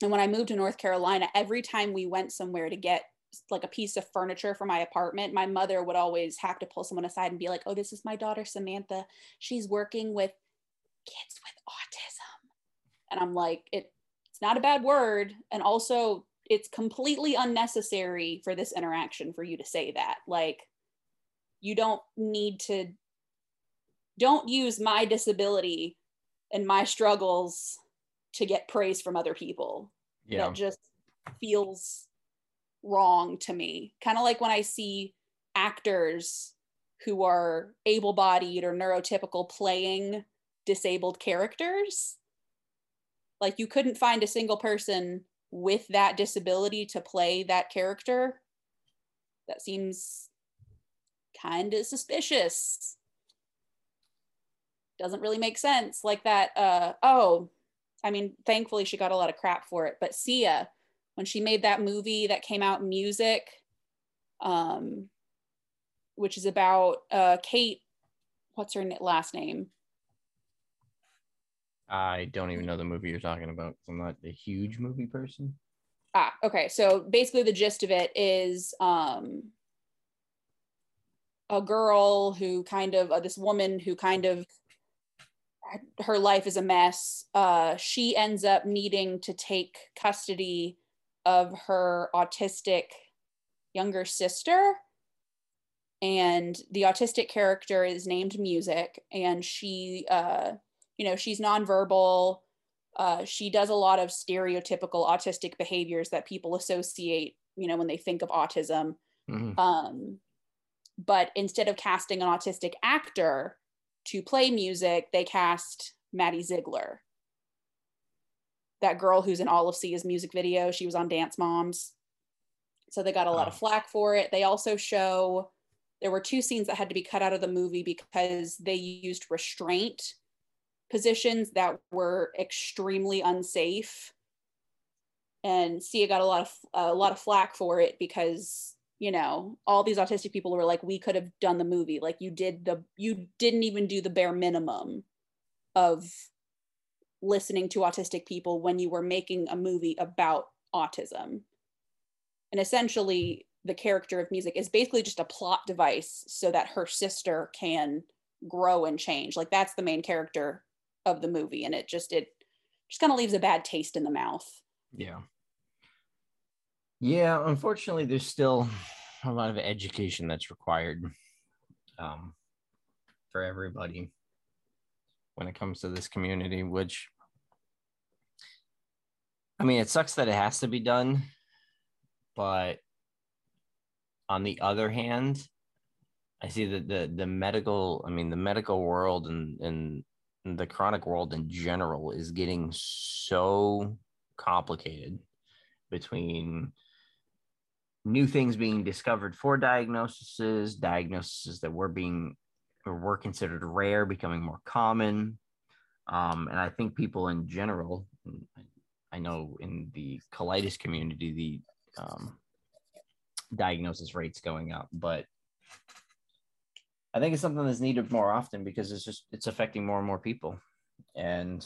and when I moved to North Carolina, every time we went somewhere to get like a piece of furniture for my apartment, my mother would always have to pull someone aside and be like, oh, this is my daughter, Samantha. She's working with kids with autism. And I'm like, it, it's not a bad word. And also it's completely unnecessary for this interaction for you to say that. Like, you don't need to, don't use my disability and my struggles to get praise from other people. Yeah. That just feels wrong to me. Kind of like when I see actors who are able-bodied or neurotypical playing disabled characters. Like, you couldn't find a single person with that disability to play that character. That seems kind of suspicious. Doesn't really make sense. Like that, uh, oh, I mean, thankfully she got a lot of crap for it, but Sia, when she made that movie that came out, Music, um, which is about uh, Kate, what's her last name? I don't even know the movie you're talking about. I'm not a huge movie person. Ah, okay. So basically the gist of it is um, a girl who kind of, uh, this woman who kind of, her life is a mess. Uh, she ends up needing to take custody of her autistic younger sister, and the autistic character is named Music, and she uh you know she's nonverbal. Uh she does a lot of stereotypical autistic behaviors that people associate, you know, when they think of autism. Mm-hmm. Um but instead of casting an autistic actor to play Music, they cast Maddie Ziegler, that girl who's in all of Sia's music video. She was on Dance Moms. So they got a lot oh. of flack for it. They also show, there were two scenes that had to be cut out of the movie because they used restraint positions that were extremely unsafe. And Sia got a lot of, a lot of flack for it because, you know, all these autistic people were like, we could have done the movie. Like, you did the, you didn't even do the bare minimum of listening to autistic people when you were making a movie about autism. And essentially the character of Music is basically just a plot device so that her sister can grow and change. Like, that's the main character of the movie, and it just it just kind of leaves a bad taste in the mouth. Yeah. Yeah, unfortunately there's still a lot of education that's required um, for everybody when it comes to this community, which, I mean, it sucks that it has to be done, but on the other hand, I see that the the medical, I mean, the medical world and, and the chronic world in general is getting so complicated between new things being discovered for diagnoses, diagnoses that were being or were considered rare becoming more common. Um, and I think people in general, I know in the colitis community, the um, diagnosis rates going up, but I think it's something that's needed more often because it's just, it's affecting more and more people. And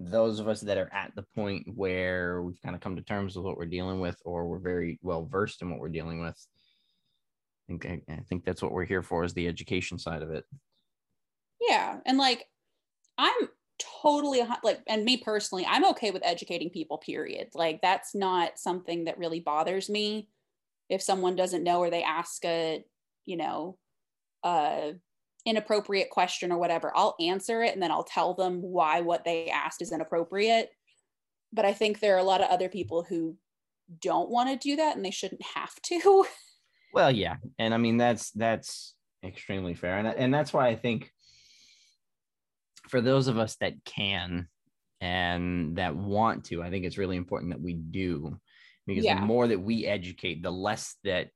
those of us that are at the point where we've kind of come to terms with what we're dealing with, or we're very well versed in what we're dealing with, I think, I think that's what we're here for, is the education side of it. Yeah. And like, I'm totally like, and me personally, I'm okay with educating people, period. Like, that's not something that really bothers me. If someone doesn't know, or they ask a, you know, uh, inappropriate question or whatever, I'll answer it. And then I'll tell them why what they asked is inappropriate. But I think there are a lot of other people who don't want to do that, and they shouldn't have to. Well, yeah. And I mean, that's, that's extremely fair. And, and that's why I think for those of us that can and that want to, I think it's really important that we do, because yeah. the more that we educate, the less that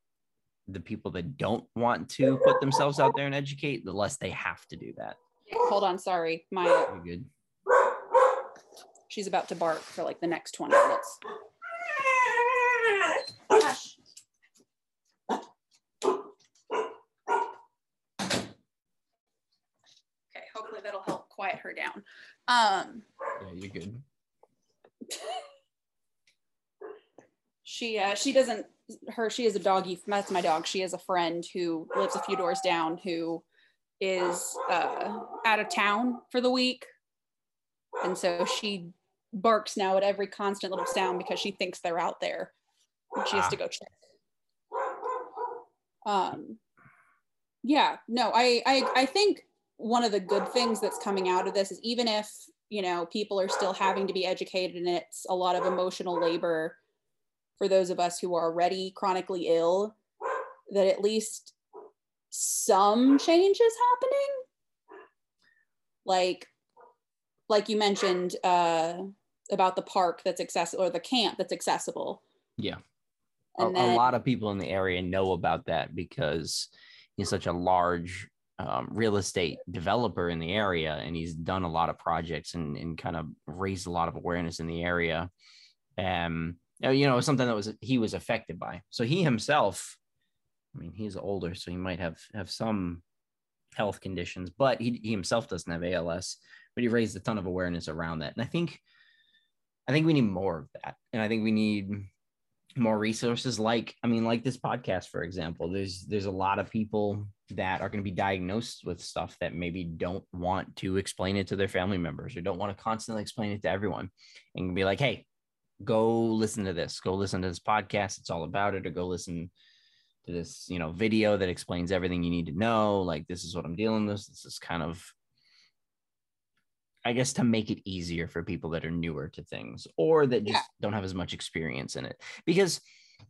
the people that don't want to put themselves out there and educate, the less they have to do that. Hold on. Sorry. My, good. She's about to bark for like the next twenty minutes. Gosh. Okay. Hopefully that'll help quiet her down. Um, yeah, you're good. She, uh, she doesn't, her, she is a doggy, that's my dog. She is a friend who lives a few doors down, who is uh, out of town for the week. And so she barks now at every constant little sound because she thinks they're out there. She has to go check. Um, yeah, no, I, I, I think one of the good things that's coming out of this is, even if, you know, people are still having to be educated and it's a lot of emotional labor for those of us who are already chronically ill, that at least some change is happening. Like, like you mentioned uh, about the park that's accessible, or the camp that's accessible. Yeah, and a, then, a lot of people in the area know about that because he's such a large um, real estate developer in the area, and he's done a lot of projects and, and kind of raised a lot of awareness in the area. Um, you know, something that was he was affected by. So he himself, I mean, he's older, so he might have, have some health conditions, but he, he himself doesn't have A L S, but he raised a ton of awareness around that. And I think, I think we need more of that. And I think we need more resources. Like, I mean, like this podcast, for example, there's, there's a lot of people that are going to be diagnosed with stuff that maybe don't want to explain it to their family members, or don't want to constantly explain it to everyone, and be like, hey, go listen to this, go listen to this podcast. It's all about it. Or go listen to this, you know, video that explains everything you need to know. Like, this is what I'm dealing with. This is kind of, I guess, to make it easier for people that are newer to things, or that just yeah. don't have as much experience in it, because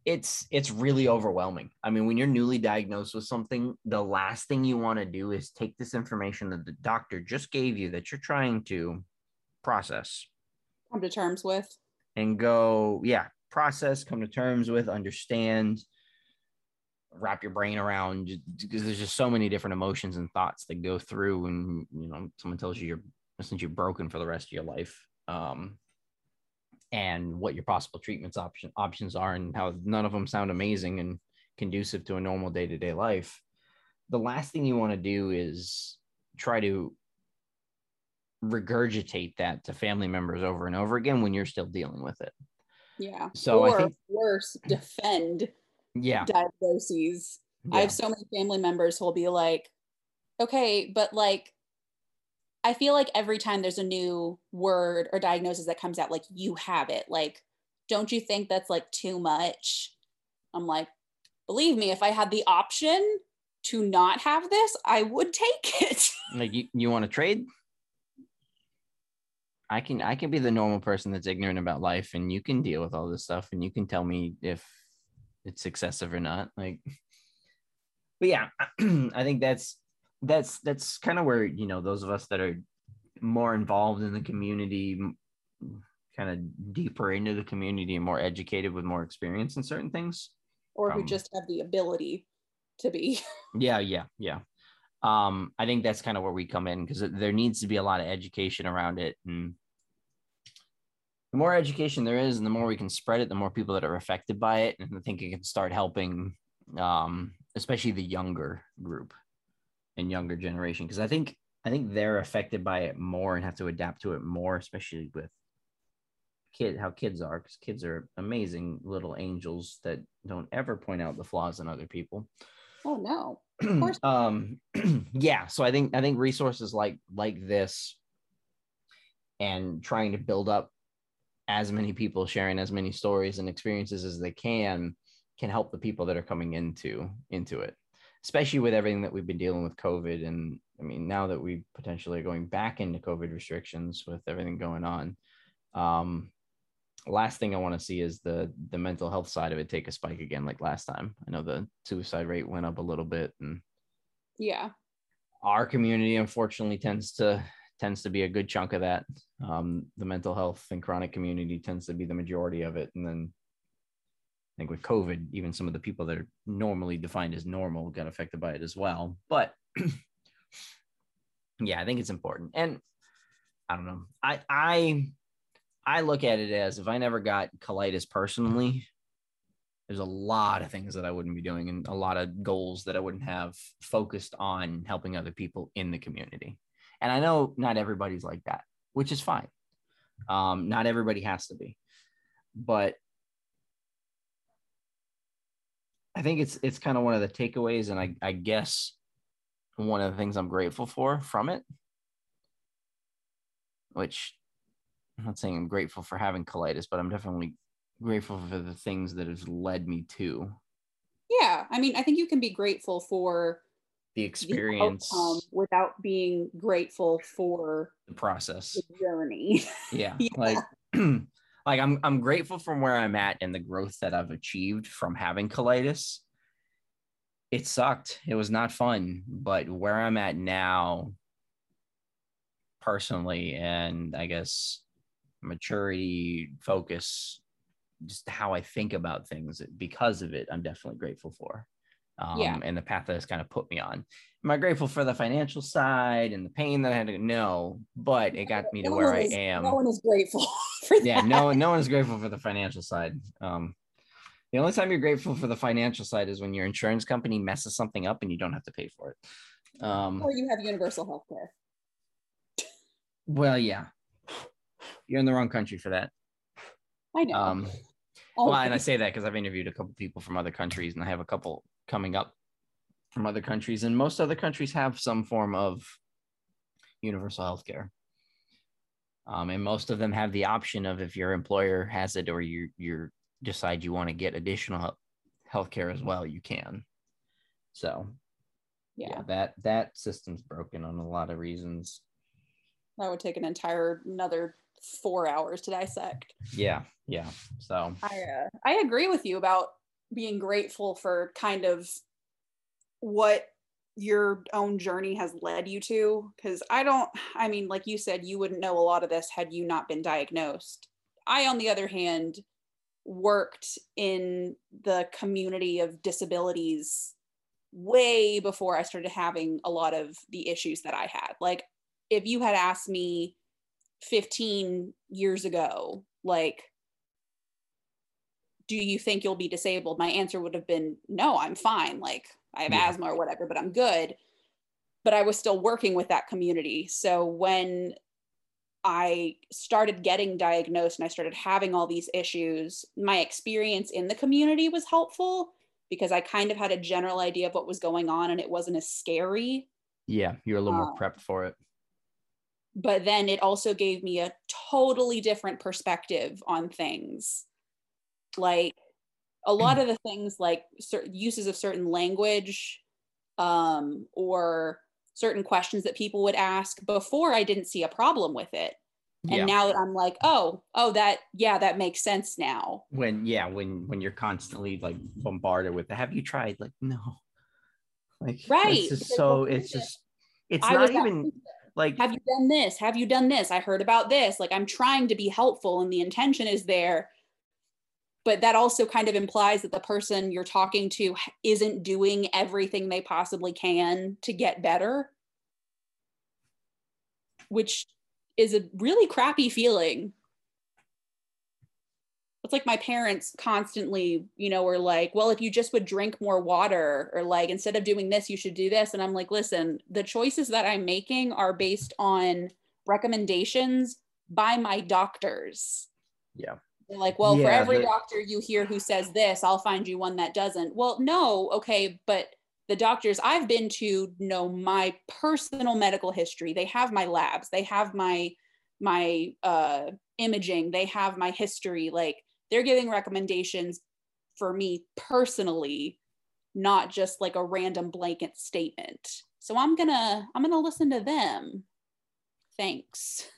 it's, it's really overwhelming. I mean, when you're newly diagnosed with something, the last thing you want to do is take this information that the doctor just gave you, that you're trying to process, come to terms with, and go, yeah, process, come to terms with, understand, wrap your brain around, because there's just so many different emotions and thoughts that go through. And, you know, someone tells you you're essentially broken for the rest of your life, um, and what your possible treatments option, options are, and how none of them sound amazing and conducive to a normal day-to-day life. The last thing you want to do is try to regurgitate that to family members over and over again when you're still dealing with it. Yeah. So, or I think, worse, defend yeah diagnoses. Yeah. I have so many family members who will be like, okay, but like, I feel like every time there's a new word or diagnosis that comes out, like, you have it, like, don't you think that's like too much? I'm like, believe me, if I had the option to not have this, I would take it. Like, you, you want to trade? I can I can be the normal person that's ignorant about life, and you can deal with all this stuff, and you can tell me if it's excessive or not. Like, but yeah, I think that's that's that's kind of where, you know, those of us that are more involved in the community, kind of deeper into the community and more educated with more experience in certain things, or who um, just have the ability to be. Yeah, yeah, yeah. Um, I think that's kind of where we come in, because there needs to be a lot of education around it. And the more education there is, and the more we can spread it, the more people that are affected by it. And I think it can start helping, um, especially the younger group and younger generation, because I think, I think they're affected by it more and have to adapt to it more, especially with kid, how kids are, because kids are amazing little angels that don't ever point out the flaws in other people. Oh no. Of course. um yeah so I think I think resources like like this, and trying to build up as many people sharing as many stories and experiences as they can can help the people that are coming into into it, especially with everything that we've been dealing with COVID. And I mean, now that we potentially are going back into COVID restrictions with everything going on, um last thing I want to see is the the mental health side of it take a spike again, like last time. I know the suicide rate went up a little bit, and yeah, our community unfortunately tends to tends to be a good chunk of that. Um, the mental health and chronic community tends to be the majority of it. And then I think with COVID, even some of the people that are normally defined as normal got affected by it as well. But yeah, I think it's important. And I don't know. I, I, I look at it as if I never got colitis personally, there's a lot of things that I wouldn't be doing and a lot of goals that I wouldn't have focused on helping other people in the community. And I know not everybody's like that, which is fine. Um, not everybody has to be, but I think it's, it's kind of one of the takeaways. And I, I guess one of the things I'm grateful for from it, which I'm not saying I'm grateful for having colitis, but I'm definitely grateful for the things that have led me to. Yeah. I mean, I think you can be grateful for the experience the outcome without being grateful for the process, the journey. Yeah. Yeah. Like, like I'm, I'm grateful from where I'm at and the growth that I've achieved from having colitis. It sucked. It was not fun, but where I'm at now personally, and I guess maturity, focus, just how I think about things because of it, I'm definitely grateful for. Um, yeah. And the path that has kind of put me on. Am I grateful for the financial side and the pain that I had to no, but it got me to no where I is, am. No one is grateful for that. Yeah, no, no one is grateful for the financial side. Um, the only time you're grateful for the financial side is when your insurance company messes something up and you don't have to pay for it. Um, or you have universal health care. Well, yeah. You're in the wrong country for that. I know. Um, well, and I say that because I've interviewed a couple people from other countries, and I have a couple coming up from other countries, and most other countries have some form of universal healthcare. Um, and most of them have the option of, if your employer has it or you you decide you want to get additional healthcare as well, you can. So, yeah. yeah, that that system's broken on a lot of reasons. That would take an entire another. four hours to dissect. Yeah, yeah. So I uh, I agree with you about being grateful for kind of what your own journey has led you to, because I don't, I mean, like you said, you wouldn't know a lot of this had you not been diagnosed. I, on the other hand, worked in the community of disabilities way before I started having a lot of the issues that I had. Like, if you had asked me fifteen years ago, like, do you think you'll be disabled? My answer would have been, no, I'm fine. Like, I have yeah. asthma or whatever, but I'm good. But I was still working with that community. So when I started getting diagnosed and I started having all these issues, my experience in the community was helpful because I kind of had a general idea of what was going on and it wasn't as scary. Yeah, you're a little um, more prepped for it. But then it also gave me a totally different perspective on things. Like a lot of the things, like certain uses of certain language um, or certain questions that people would ask before, I didn't see a problem with it. And yeah. now that I'm like, oh, oh, that, yeah, that makes sense now. When, yeah, when, when you're constantly like bombarded with, have you tried? Like, no. Like, right. It's just so, it's just, it's I not even... Like, have you done this? Have you done this? I heard about this. Like, I'm trying to be helpful and the intention is there. But that also kind of implies that the person you're talking to isn't doing everything they possibly can to get better, which is a really crappy feeling. It's like my parents constantly, you know, were like, well, if you just would drink more water, or like, instead of doing this, you should do this. And I'm like, listen, the choices that I'm making are based on recommendations by my doctors. Yeah. They're like, well, yeah, for every but- doctor you hear who says this, I'll find you one that doesn't. Well, no. Okay. But the doctors I've been to know my personal medical history. They have my labs. They have my, my uh, imaging. They have my history. Like, they're giving recommendations for me personally, not just like a random blanket statement. So I'm gonna, I'm gonna listen to them. Thanks.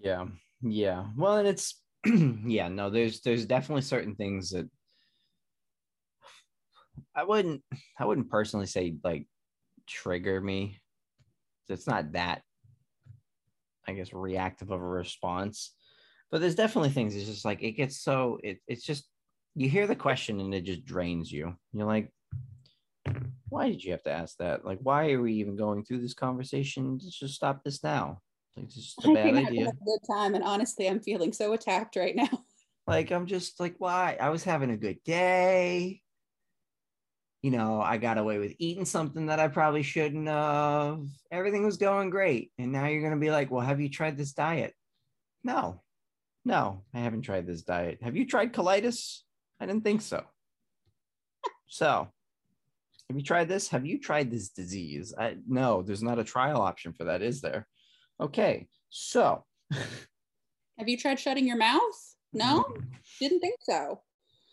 Yeah. Yeah. Well, and it's, yeah, no, there's, there's definitely certain things that I wouldn't, I wouldn't personally say like trigger me. It's not that I guess, reactive of a response. But there's definitely things, it's just like, it gets so, it, it's just, you hear the question and it just drains you. You're like, why did you have to ask that? Like, why are we even going through this conversation? Let's just stop this now. Like, it's just a bad idea. A good time, and honestly, I'm feeling so attacked right now. Like, I'm just like, why? I was having a good day. You know, I got away with eating something that I probably shouldn't have. Everything was going great. And now you're going to be like, well, have you tried this diet? No, no, I haven't tried this diet. Have you tried colitis? I didn't think so. So have you tried this? Have you tried this disease? I, no, there's not a trial option for that, is there? Okay, so. Have you tried shutting your mouth? No, didn't think so.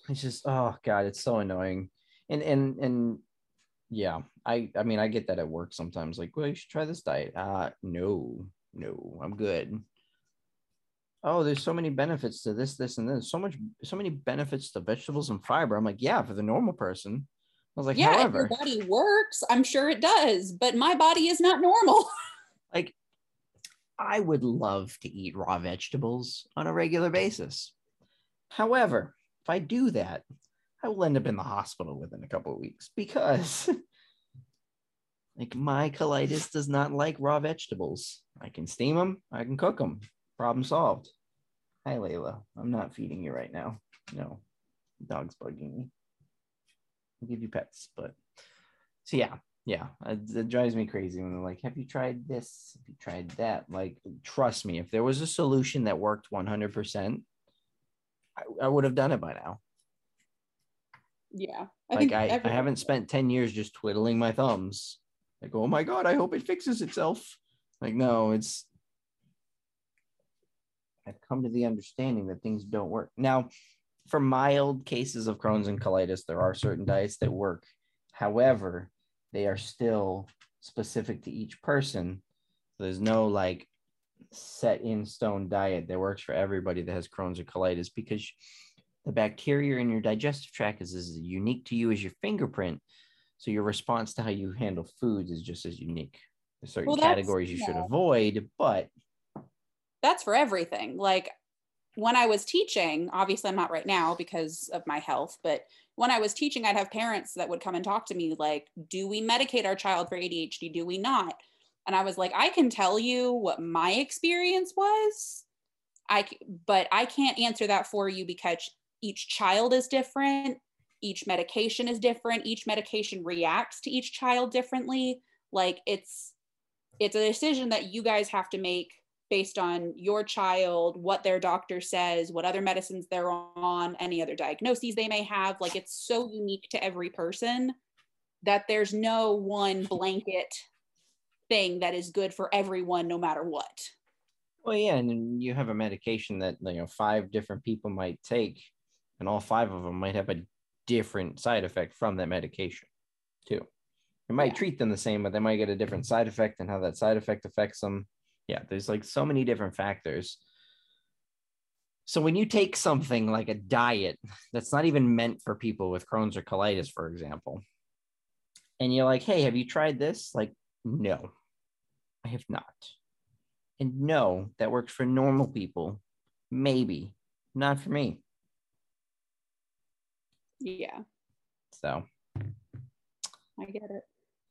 It's just, oh God, it's so annoying. And, and, and yeah, I, I mean, I get that at work sometimes, like, well, you should try this diet. Uh, no, no, I'm good. Oh, there's so many benefits to this, this, and this. So much, so many benefits to vegetables and fiber. I'm like, yeah, for the normal person. I was like, yeah, however, if your body works, I'm sure it does, but my body is not normal. Like, I would love to eat raw vegetables on a regular basis. However, if I do that, I will end up in the hospital within a couple of weeks because like my colitis does not like raw vegetables. I can steam them. I can cook them. Problem solved. Hi, Layla. I'm not feeding you right now. No, dog's bugging me. I'll give you pets, but so yeah, yeah. It, it drives me crazy when they're like, have you tried this? Have you tried that? Like, trust me, if there was a solution that worked one hundred percent, I, I would have done it by now. Yeah. I like think I, I haven't spent ten years just twiddling my thumbs. Like, oh my God, I hope it fixes itself. Like, no, it's, I've come to the understanding that things don't work. Now, for mild cases of Crohn's and colitis, there are certain diets that work. However, they are still specific to each person. So there's no like set in stone diet that works for everybody that has Crohn's or colitis, because the bacteria in your digestive tract is as unique to you as your fingerprint. So your response to how you handle foods is just as unique. There's certain well, categories you yeah. should avoid, but. That's for everything. Like when I was teaching, obviously I'm not right now because of my health, but when I was teaching, I'd have parents that would come and talk to me like, do we medicate our child for A D H D? Do we not? And I was like, I can tell you what my experience was, I, but I can't answer that for you because each child is different. Each medication is different. Each medication reacts to each child differently. Like it's, it's a decision that you guys have to make based on your child, what their doctor says, what other medicines they're on, any other diagnoses they may have. Like it's so unique to every person that there's no one blanket thing that is good for everyone, no matter what. Well, yeah. And then you have a medication that, you know, five different people might take, and all five of them might have a different side effect from that medication too. It might yeah. treat them the same, but they might get a different side effect and how that side effect affects them. Yeah, there's like so many different factors. So when you take something like a diet that's not even meant for people with Crohn's or colitis, for example, and you're like, hey, have you tried this? Like, no, I have not. And no, that works for normal people. Maybe, not for me. Yeah. So I get it.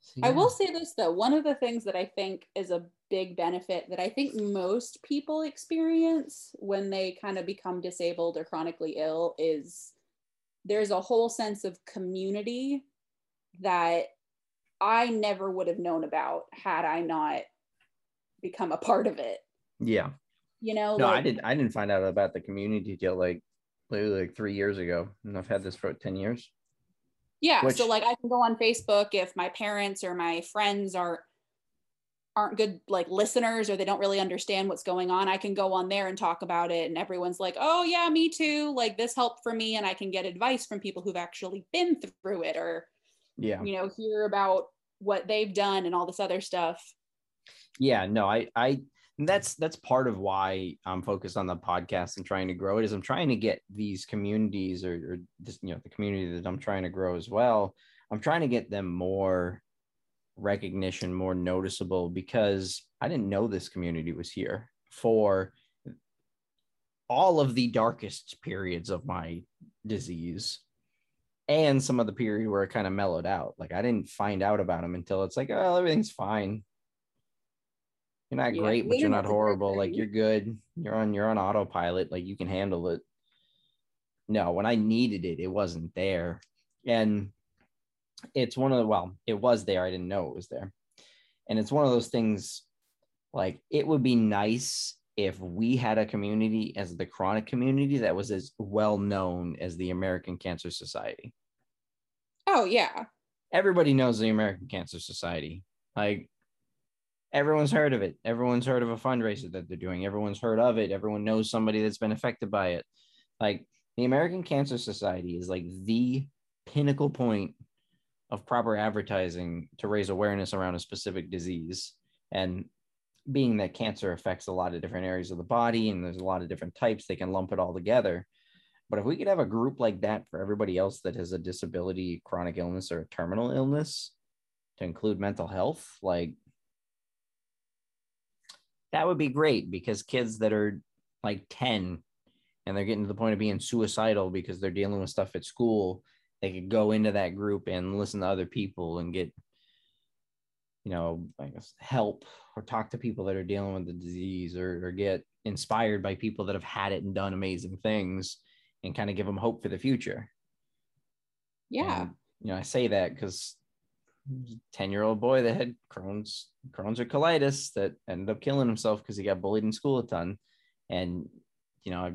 So, yeah. I will say this though, one of the things that I think is a big benefit that I think most people experience when they kind of become disabled or chronically ill is there's a whole sense of community that I never would have known about had I not become a part of it. Yeah. You know, no, like, I didn't I didn't find out about the community till like literally like three years ago, and I've had this for ten years. Yeah. Which, so like I can go on Facebook if my parents or my friends are aren't good like listeners, or they don't really understand what's going on. I can go on there and talk about it, and everyone's like, oh yeah, me too, like this helped for me, and I can get advice from people who've actually been through it, or yeah, you know, hear about what they've done and all this other stuff. Yeah, no, I I that's that's part of why I'm focused on the podcast and trying to grow it, is I'm trying to get these communities, or, or this, you know, the community that I'm trying to grow as well, I'm trying to get them more recognition more noticeable because I didn't know this community was here for all of the darkest periods of my disease and some of the period where it kind of mellowed out. Like I didn't find out about them until it's like, oh, everything's fine. You're not yeah, great, but you're not horrible. Like you're good. You're on, you're on autopilot. Like you can handle it. No, when I needed it, it wasn't there. And it's one of the, well, it was there. I didn't know it was there. And it's one of those things, like it would be nice if we had a community as the chronic community that was as well known as the American Cancer Society. Oh yeah. Everybody knows the American Cancer Society. Like everyone's heard of it. Everyone's heard of a fundraiser that they're doing. Everyone's heard of it. Everyone knows somebody that's been affected by it. Like the American Cancer Society is like the pinnacle point of proper advertising to raise awareness around a specific disease. And being that cancer affects a lot of different areas of the body and there's a lot of different types, they can lump it all together. But if we could have a group like that for everybody else that has a disability, chronic illness, or a terminal illness, to include mental health, like that would be great, because kids that are like ten and they're getting to the point of being suicidal because they're dealing with stuff at school, they could go into that group and listen to other people and get, you know, I guess help, or talk to people that are dealing with the disease, or, or get inspired by people that have had it and done amazing things and kind of give them hope for the future. Yeah. And, you know, I say that because ten year old boy that had Crohn's, Crohn's or colitis that ended up killing himself because he got bullied in school a ton. And, you know, it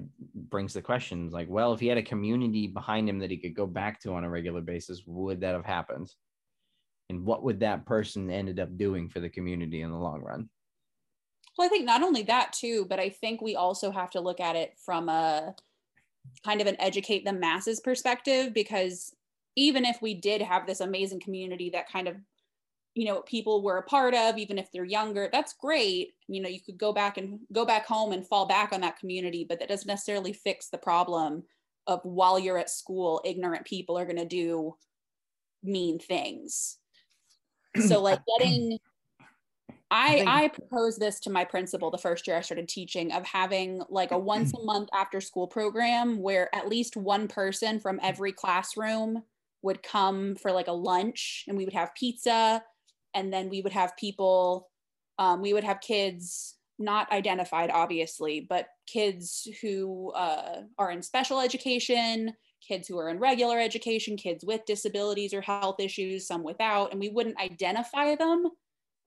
brings the questions like, well, if he had a community behind him that he could go back to on a regular basis, would that have happened? And what would that person ended up doing for the community in the long run? Well, I think not only that too, but I think we also have to look at it from a kind of an educate the masses perspective, because even if we did have this amazing community that kind of, you know, people were a part of, even if they're younger, that's great. You know, you could go back and go back home and fall back on that community, but that doesn't necessarily fix the problem of while you're at school, ignorant people are going to do mean things. So like getting, I, I, I proposed this to my principal the first year I started teaching, of having like a once a month after school program where at least one person from every classroom would come for like a lunch, and we would have pizza, and then we would have people, um, we would have kids not identified obviously, but kids who uh, are in special education, kids who are in regular education, kids with disabilities or health issues, some without, and we wouldn't identify them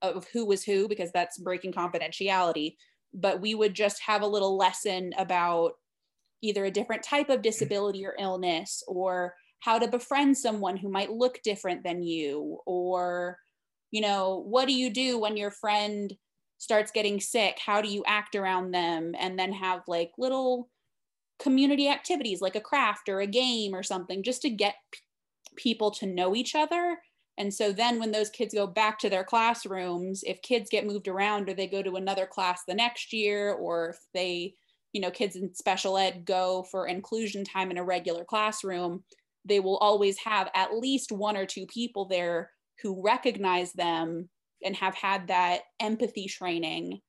of who was who, because that's breaking confidentiality, but we would just have a little lesson about either a different type of disability or illness, or how to befriend someone who might look different than you, or, you know, what do you do when your friend starts getting sick? How do you act around them? And then have like little community activities like a craft or a game or something, just to get p- people to know each other. And so then when those kids go back to their classrooms, if kids get moved around or they go to another class the next year, or if they, you know, kids in special ed go for inclusion time in a regular classroom, they will always have at least one or two people there who recognize them and have had that empathy training.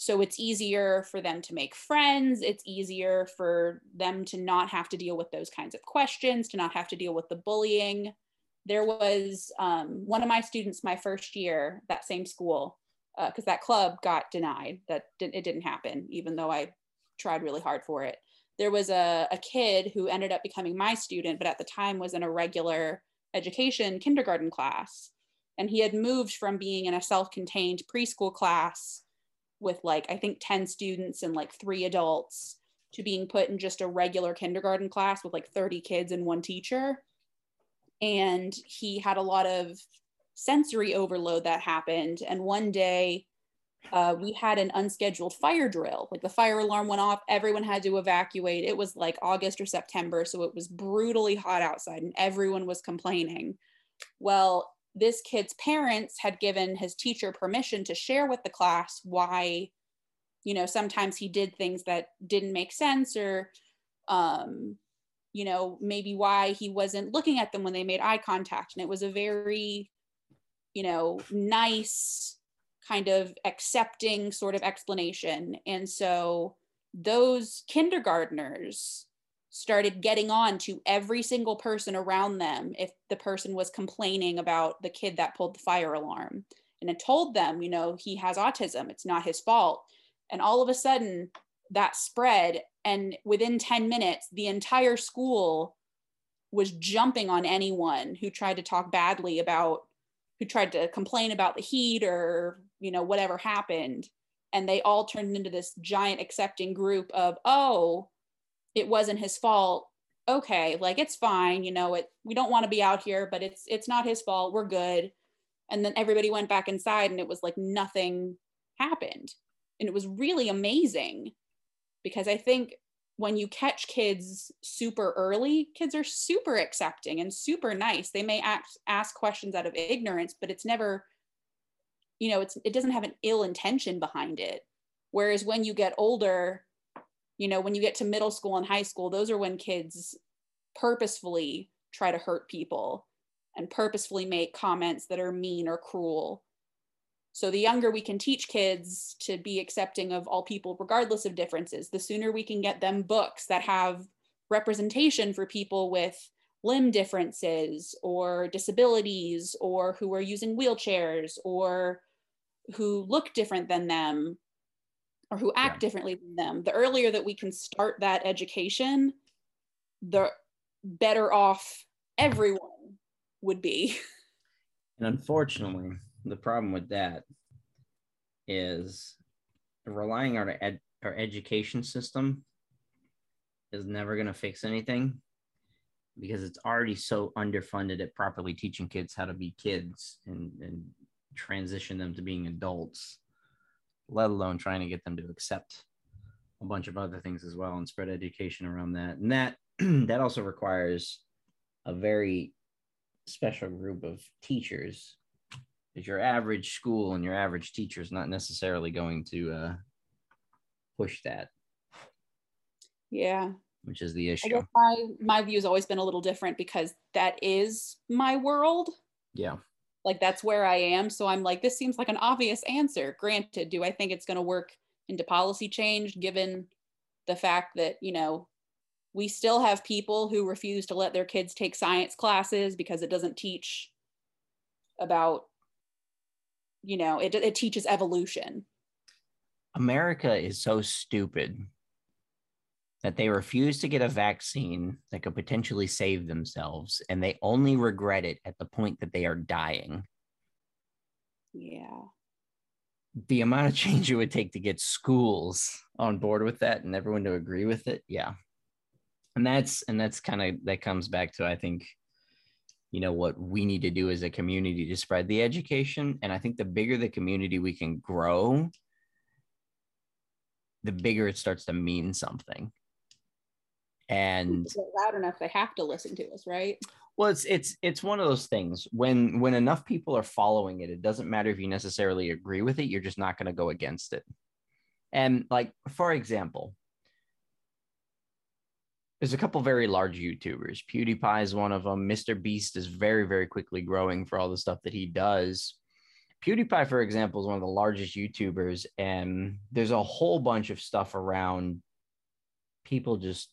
So it's easier for them to make friends. It's easier for them to not have to deal with those kinds of questions, to not have to deal with the bullying. There was um, one of my students my first year, that same school, because uh, that club got denied. That didn't, it didn't happen, even though I tried really hard for it. There was a, a kid who ended up becoming my student, but at the time was in a regular education kindergarten class. And he had moved from being in a self-contained preschool class with like, I think ten students and like three adults, to being put in just a regular kindergarten class with like thirty kids and one teacher. And he had a lot of sensory overload that happened. And one day uh, we had an unscheduled fire drill. Like the fire alarm went off, everyone had to evacuate. It was like August or September, so it was brutally hot outside and everyone was complaining. Well, this kid's parents had given his teacher permission to share with the class why, you know, sometimes he did things that didn't make sense, or, um, you know, maybe why he wasn't looking at them when they made eye contact. And it was a very you know, nice, kind of accepting sort of explanation. And so those kindergartners started getting on to every single person around them if the person was complaining about the kid that pulled the fire alarm, and had told them, you know, he has autism, it's not his fault. And all of a sudden that spread, and within ten minutes, the entire school was jumping on anyone who tried to talk badly about, who tried to complain about the heat or, you know, whatever happened. And they all turned into this giant accepting group of, oh, it wasn't his fault. Okay, like, it's fine. You know, it, we don't want to be out here, but it's, it's not his fault. We're good. And then everybody went back inside, and it was like nothing happened. And it was really amazing, because I think when you catch kids super early, kids are super accepting and super nice. They may act, ask questions out of ignorance, but it's never, you know, it's, it doesn't have an ill intention behind it. Whereas when you get older, you know, when you get to middle school and high school, those are when kids purposefully try to hurt people and purposefully make comments that are mean or cruel. So the younger we can teach kids to be accepting of all people, regardless of differences, the sooner we can get them books that have representation for people with limb differences or disabilities, or who are using wheelchairs, or who look different than them, or who act yeah. differently than them. The earlier that we can start that education, the better off everyone would be. And unfortunately, the problem with that is relying on our, ed- our education system is never going to fix anything, because it's already so underfunded at properly teaching kids how to be kids and, and transition them to being adults, let alone trying to get them to accept a bunch of other things as well and spread education around that. And that that also requires a very special group of teachers. Your average school and your average teacher is not necessarily going to uh, push that. Yeah. Which is the issue. I guess my, my view has always been a little different, because that is my world. Yeah. Like, that's where I am. So I'm like, this seems like an obvious answer. Granted, do I think it's going to work into policy change, given the fact that, you know, we still have people who refuse to let their kids take science classes because it doesn't teach about, you know, it it teaches evolution. America is so stupid that they refuse to get a vaccine that could potentially save themselves, and they only regret it at the point that they are dying. Yeah. The amount of change it would take to get schools on board with that and everyone to agree with it. Yeah. And that's, and that's kind of, that comes back to, I think, you know, what we need to do as a community to spread the education. And I think the bigger the community we can grow, the bigger it starts to mean something. And loud enough, they have to listen to us, right? Well, it's it's it's one of those things. When when enough people are following it, it doesn't matter if you necessarily agree with it. You're just not going to go against it. And like, for example, there's a couple very large YouTubers. PewDiePie is one of them. Mister Beast is very, very quickly growing for all the stuff that he does. PewDiePie, for example, is one of the largest YouTubers, and there's a whole bunch of stuff around people just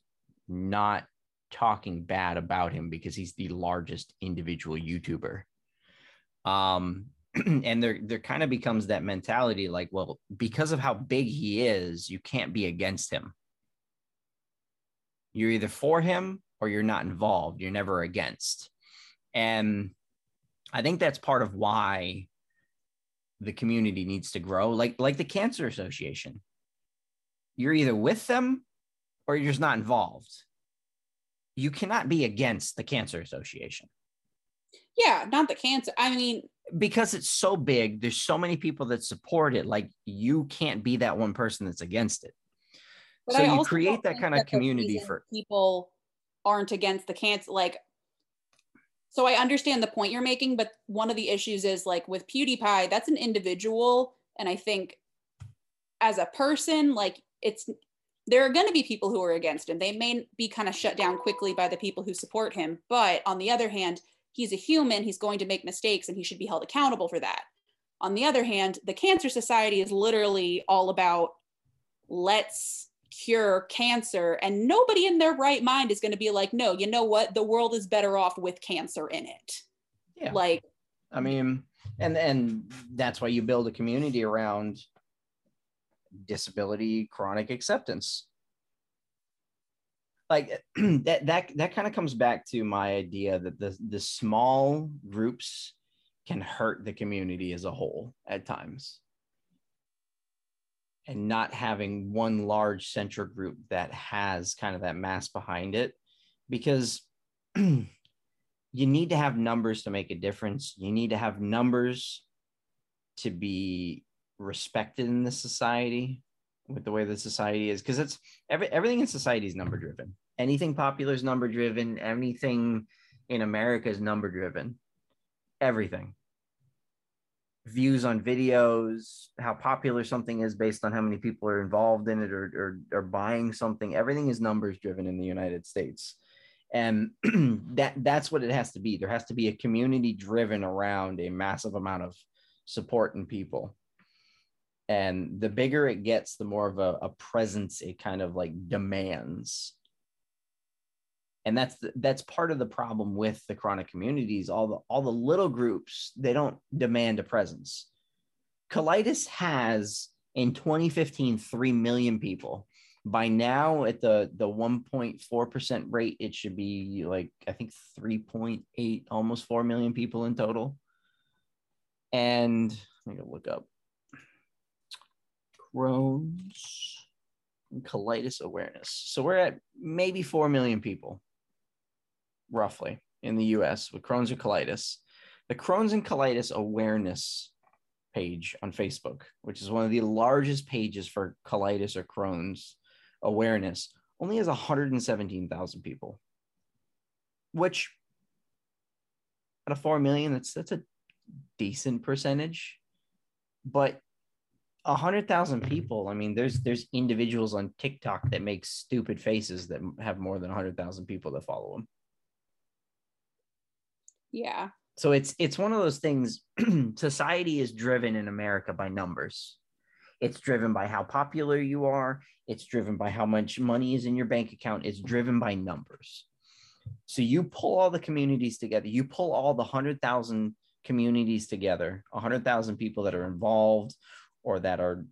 not talking bad about him because he's the largest individual YouTuber. Um, and there, there kind of becomes that mentality like, well, because of how big he is, you can't be against him. You're either for him or you're not involved. You're never against. And I think that's part of why the community needs to grow. Like, like the Cancer Association. You're either with them or you're just not involved. You cannot be against the Cancer Association. Yeah, not the cancer. I mean, because it's so big, there's so many people that support it. Like, you can't be that one person that's against it. But so I you also create that kind that of community for people aren't against the cancer. Like, so I understand the point you're making, but one of the issues is like with PewDiePie, that's an individual. And I think as a person, like, it's, there are going to be people who are against him. They may be kind of shut down quickly by the people who support him. But on the other hand, he's a human, he's going to make mistakes, and he should be held accountable for that. On the other hand, the Cancer Society is literally all about, let's cure cancer, and nobody in their right mind is going to be like, no, you know what, the world is better off with cancer in it. Yeah. Like, I mean, and and that's why you build a community around disability, chronic acceptance. Like that that that kind of comes back to my idea that the the small groups can hurt the community as a whole at times. And not having one large central group that has kind of that mass behind it, because you need to have numbers to make a difference. You need to have numbers to be respected in this society with the way the society is, because it's every, everything in society is number driven. Anything popular is number driven. Anything in America is number driven. Everything. Views on videos, how popular something is based on how many people are involved in it or or, or buying something. Everything is numbers driven in the United States. And that that's what it has to be. There has to be a community driven around a massive amount of support and people. And the bigger it gets, the more of a, a presence it kind of like demands. And that's the, that's part of the problem with the chronic communities. All the all the little groups, they don't demand a presence. Colitis has, in twenty fifteen, three million people. By now, at the, the one point four percent rate, it should be like, I think three point eight, almost four million people in total. And let me go look up Crohn's and colitis awareness. So we're at maybe four million people, roughly, in the U S with Crohn's and colitis. The Crohn's and colitis awareness page on Facebook, which is one of the largest pages for colitis or Crohn's awareness, only has one hundred seventeen thousand people, which out of four million, that's, that's a decent percentage. But one hundred thousand people, I mean, there's there's individuals on TikTok that make stupid faces that have more than one hundred thousand people that follow them. Yeah. So it's it's one of those things. Society is driven in America by numbers. It's driven by how popular you are. It's driven by how much money is in your bank account. It's driven by numbers. So you pull all the communities together. You pull all the one hundred thousand communities together, one hundred thousand people that are involved or that are,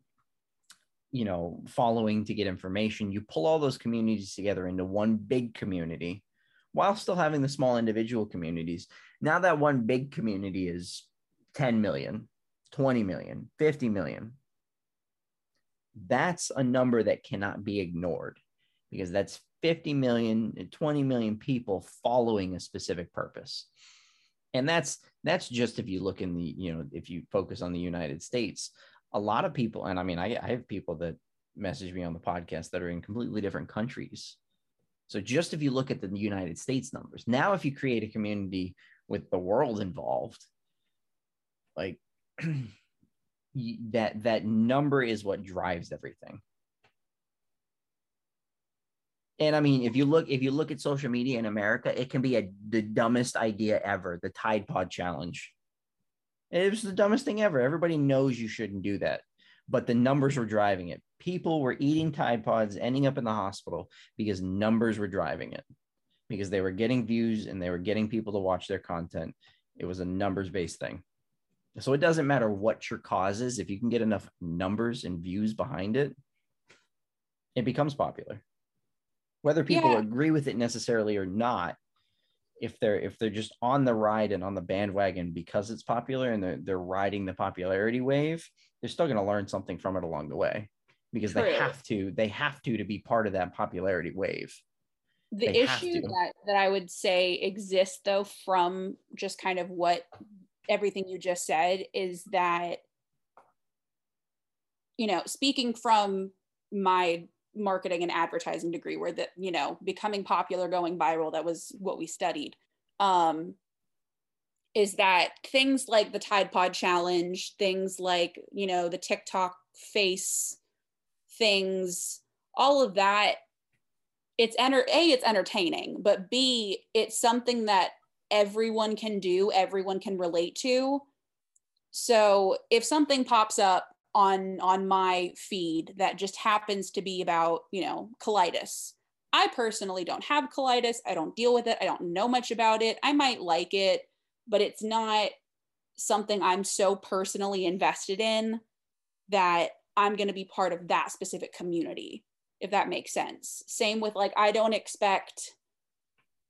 you know, following to get information. You pull all those communities together into one big community while still having the small individual communities. Now that one big community is ten million, twenty million, fifty million. That's a number that cannot be ignored, because that's fifty million and twenty million people following a specific purpose. And that's that's just if you look in the, you know, if you focus on the United States. A lot of people, and I mean, I, I have people that message me on the podcast that are in completely different countries. So just if you look at the United States numbers, now if you create a community with the world involved, like that, that number is what drives everything. And I mean, if you look, if you look at social media in America, it can be a, the dumbest idea ever, the Tide Pod Challenge. It was the dumbest thing ever. Everybody knows you shouldn't do that, but the numbers were driving it. People were eating Tide Pods, ending up in the hospital because numbers were driving it, because they were getting views and they were getting people to watch their content. It was a numbers-based thing. So it doesn't matter what your cause is. If you can get enough numbers and views behind it, it becomes popular. Whether people yeah. agree with it necessarily or not, if they're if they're just on the ride and on the bandwagon because it's popular and they're, they're riding the popularity wave, they're still going to learn something from it along the way, because True. they have to they have to to be part of that popularity wave. The they issue that that I would say exists, though, from just kind of what everything you just said is that, you know, speaking from my marketing and advertising degree, where that, you know, becoming popular, going viral, that was what we studied, um is that things like the Tide Pod Challenge, things like, you know, the TikTok face things, all of that, it's enter a it's entertaining, but b it's something that everyone can do, everyone can relate to. So if something pops up on, on my feed that just happens to be about, you know, colitis, I personally don't have colitis. I don't deal with it. I don't know much about it. I might like it, but it's not something I'm so personally invested in that I'm going to be part of that specific community, if that makes sense. Same with, like, I don't expect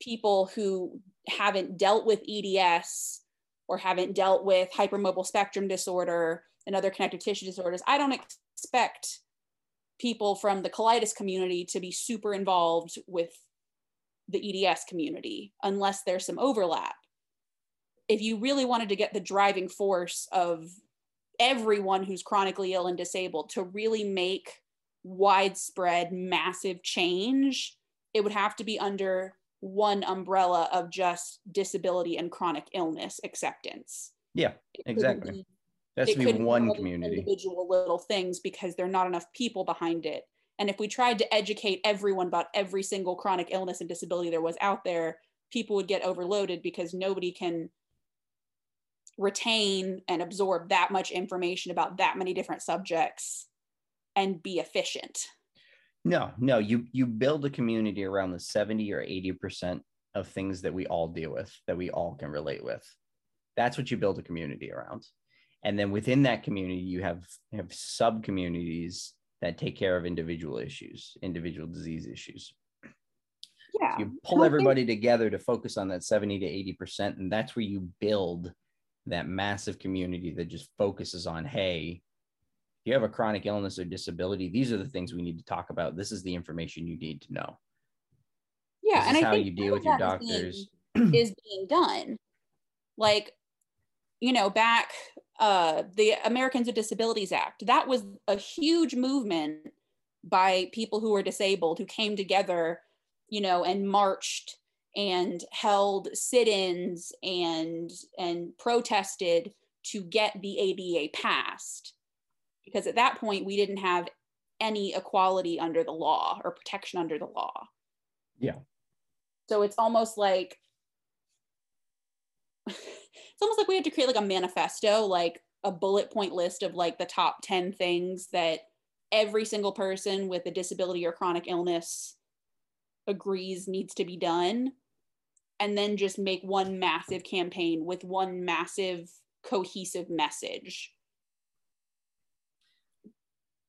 people who haven't dealt with E D S or haven't dealt with hypermobile spectrum disorder and other connective tissue disorders, I don't expect people from the colitis community to be super involved with the E D S community, unless there's some overlap. If you really wanted to get the driving force of everyone who's chronically ill and disabled to really make widespread, massive change, it would have to be under one umbrella of just disability and chronic illness acceptance. Yeah, exactly. That's to be one community. Individual little things, because there are not enough people behind it. And if we tried to educate everyone about every single chronic illness and disability there was out there, people would get overloaded because nobody can retain and absorb that much information about that many different subjects and be efficient. No, no, you you build a community around the seventy or eighty percent of things that we all deal with, that we all can relate with. That's what you build a community around. And then within that community, you have, have sub-communities that take care of individual issues, individual disease issues. Yeah. So you pull everybody together to focus on that seventy to eighty percent, and that's where you build that massive community that just focuses on, hey, if you have a chronic illness or disability, these are the things we need to talk about. This is the information you need to know. Yeah, this and is I how think you deal with your doctors being, is being done. Like, you know, back uh, the Americans with Disabilities Act, that was a huge movement by people who were disabled who came together, you know, and marched and held sit-ins and and protested to get the A D A passed, because at that point we didn't have any equality under the law or protection under the law. Yeah. So it's almost like it's almost like we had to create like a manifesto, like a bullet point list of like the top ten things that every single person with a disability or chronic illness agrees needs to be done, and then just make one massive campaign with one massive cohesive message.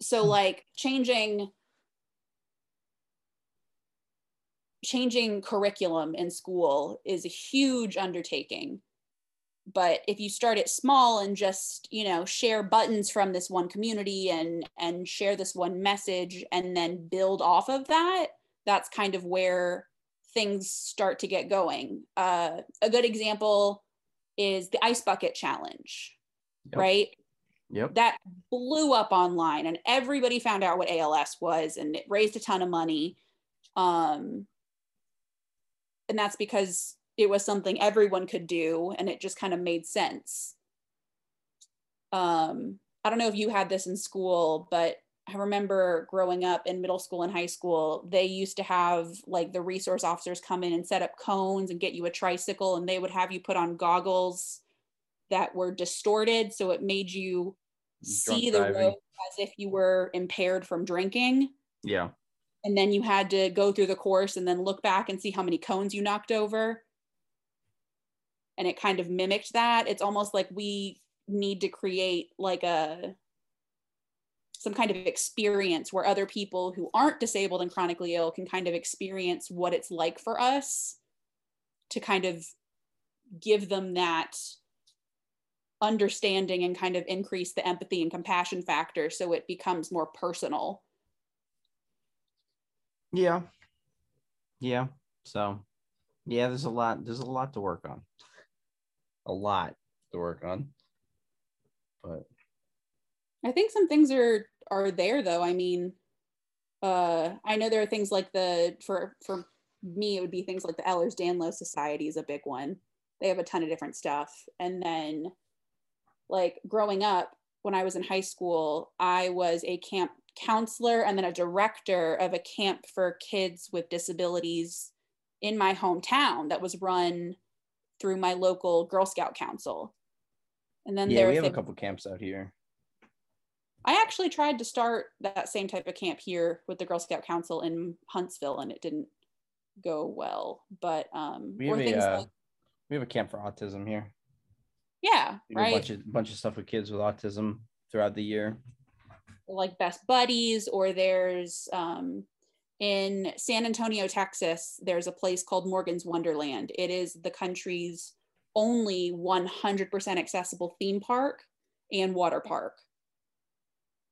So like changing changing curriculum in school is a huge undertaking, but if you start it small and just, you know, share buttons from this one community and and share this one message and then build off of that, that's kind of where things start to get going. Uh, a good example is the ice bucket challenge, yep. right? Yep. That blew up online and everybody found out what A L S was, and it raised a ton of money. Um, and that's because it was something everyone could do and it just kind of made sense. Um, I don't know if you had this in school, but I remember growing up in middle school and high school, they used to have like the resource officers come in and set up cones and get you a tricycle, and they would have you put on goggles that were distorted. So it made you Drunk see driving. the road as if you were impaired from drinking. Yeah. And then you had to go through the course and then look back and see how many cones you knocked over. And it kind of mimicked that. It's almost like we need to create like a some kind of experience where other people who aren't disabled and chronically ill can kind of experience what it's like for us, to kind of give them that understanding and kind of increase the empathy and compassion factor so it becomes more personal. Yeah. Yeah. So yeah, there's a lot, there's a lot to work on. A lot to work on. But I think some things are are there though. I mean, uh, I know there are things like the, for for me, it would be things like the Ehlers-Danlos Society is a big one. They have a ton of different stuff. And then like growing up, when I was in high school, I was a camp counselor and then a director of a camp for kids with disabilities in my hometown that was run through my local Girl Scout council. And then yeah, there we have a couple camps out here. I actually tried to start that same type of camp here with the Girl Scout Council in Huntsville, and it didn't go well. But um, we have, or a, uh, like, we have a camp for autism here. Yeah, we right. A bunch of, bunch of stuff with kids with autism throughout the year. Like Best Buddies, or there's um, in San Antonio, Texas, there's a place called Morgan's Wonderland. It is the country's only one hundred percent accessible theme park and water park.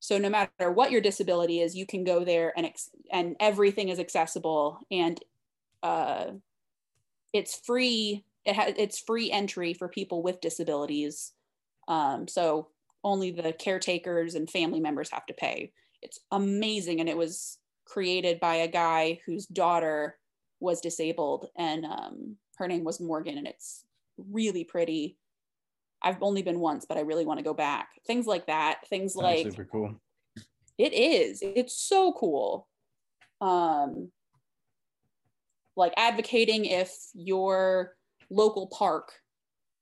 So no matter what your disability is, you can go there and ex- and everything is accessible, and uh, it's free. It ha- it's free entry for people with disabilities. Um, so only the caretakers and family members have to pay. It's amazing, and it was created by a guy whose daughter was disabled, and um, her name was Morgan, and it's really pretty. I've only been once, but I really want to go back. Things like that. Things That's like super cool. It is. It's so cool. Um, like advocating if your local park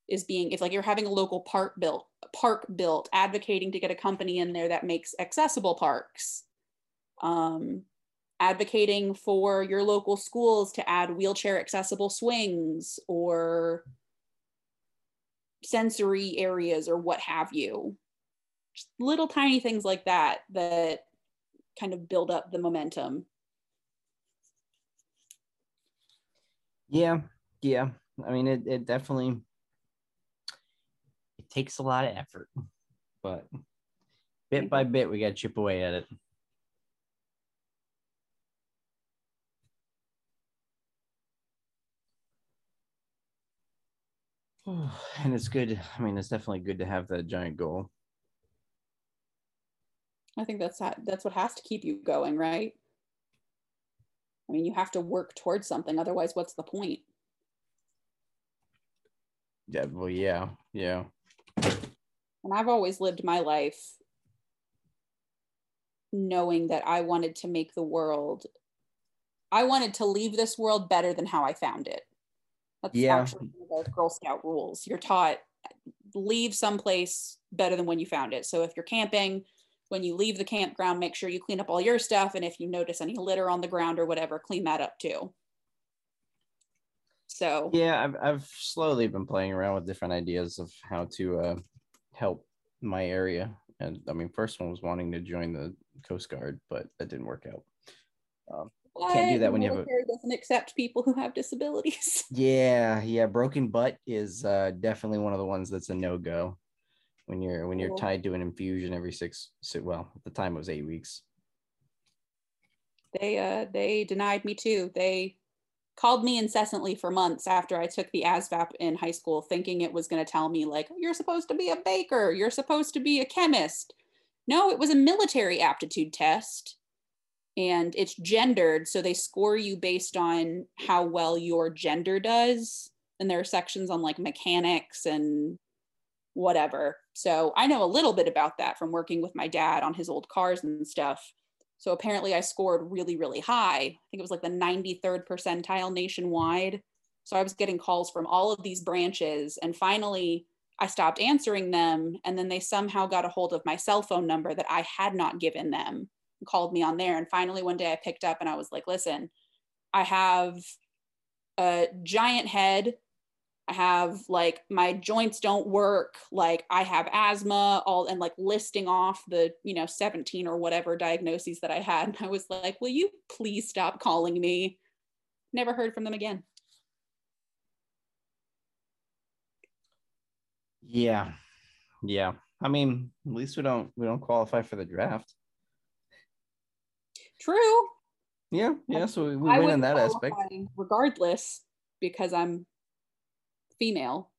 is being, if like you're having a local park built, park built, advocating to get a company in there that makes accessible parks. Um, advocating for your local schools to add wheelchair accessible swings or sensory areas or what have you. Just little tiny things like that that kind of build up the momentum. Yeah, yeah. I mean, it, it definitely, it takes a lot of effort, but bit by bit, we got to chip away at it. And it's good. I mean, it's definitely good to have that giant goal. I think that's that's what has to keep you going, right? I mean, you have to work towards something. Otherwise, what's the point? Yeah, well, yeah, yeah. And I've always lived my life knowing that I wanted to make the world, I wanted to leave this world better than how I found it. That's yeah. actually one of those Girl Scout rules. You're taught, leave someplace better than when you found it. So if you're camping, when you leave the campground, make sure you clean up all your stuff. And if you notice any litter on the ground or whatever, clean that up too. So yeah, I've, I've slowly been playing around with different ideas of how to uh, help my area. And I mean, first one was wanting to join the Coast Guard, but that didn't work out. Um, What? Can't do that when you have a military doesn't accept people who have disabilities. Yeah, yeah. Broken butt is uh, definitely one of the ones that's a no-go when you're when you're tied to an infusion every six. Well, at the time it was eight weeks. They uh, they denied me too. They called me incessantly for months after I took the A S V A B in high school, thinking it was going to tell me like, you're supposed to be a baker, you're supposed to be a chemist. No, it was a military aptitude test. And it's gendered, so they score you based on how well your gender does. And there are sections on like mechanics and whatever. So I know a little bit about that from working with my dad on his old cars and stuff. So apparently I scored really, really high. I think it was like the ninety-third percentile nationwide. So I was getting calls from all of these branches. And finally, I stopped answering them. And then they somehow got a hold of my cell phone number that I had not given them. Called me on there, and finally one day I picked up and I was like, listen, I have a giant head, I have like my joints don't work, like I have asthma, all, and like listing off the, you know, seventeen or whatever diagnoses that I had. And I was like, will you please stop calling me? Never heard from them again. Yeah, yeah. I mean, at least we don't we don't qualify for the draft. True. Yeah, yeah. So we, we win in that aspect. Regardless, because I'm female.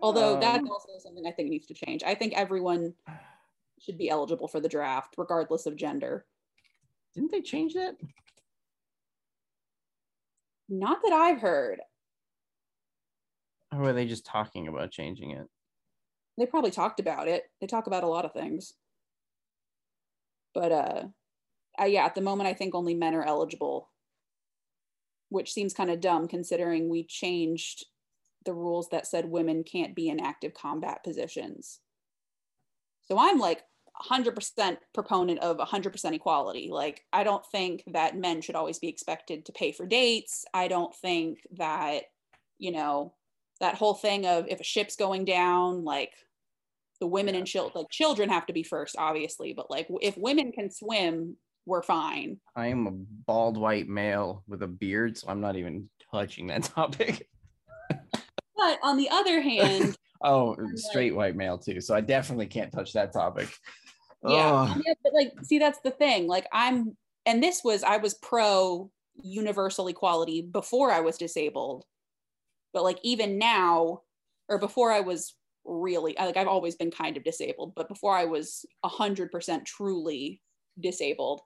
Although um, that's also something I think needs to change. I think everyone should be eligible for the draft, regardless of gender. Didn't they change that? Not that I've heard. Or were they just talking about changing it? They probably talked about it. They talk about a lot of things. But uh, uh, yeah, at the moment, I think only men are eligible, which seems kind of dumb considering we changed the rules that said women can't be in active combat positions. So I'm like one hundred percent proponent of one hundred percent equality. Like, I don't think that men should always be expected to pay for dates. I don't think that, you know, that whole thing of if a ship's going down, like the women and children, like children have to be first, obviously, but like if women can swim, we're fine. I am a bald white male with a beard, so I'm not even touching that topic. But on the other hand, oh, straight white male too. So I definitely can't touch that topic. Yeah. Oh. Yeah, but like, see, that's the thing. Like I'm, and this was, I was pro universal equality before I was disabled, but like even now, or before I was really, like I've always been kind of disabled, but before I was a hundred percent truly disabled.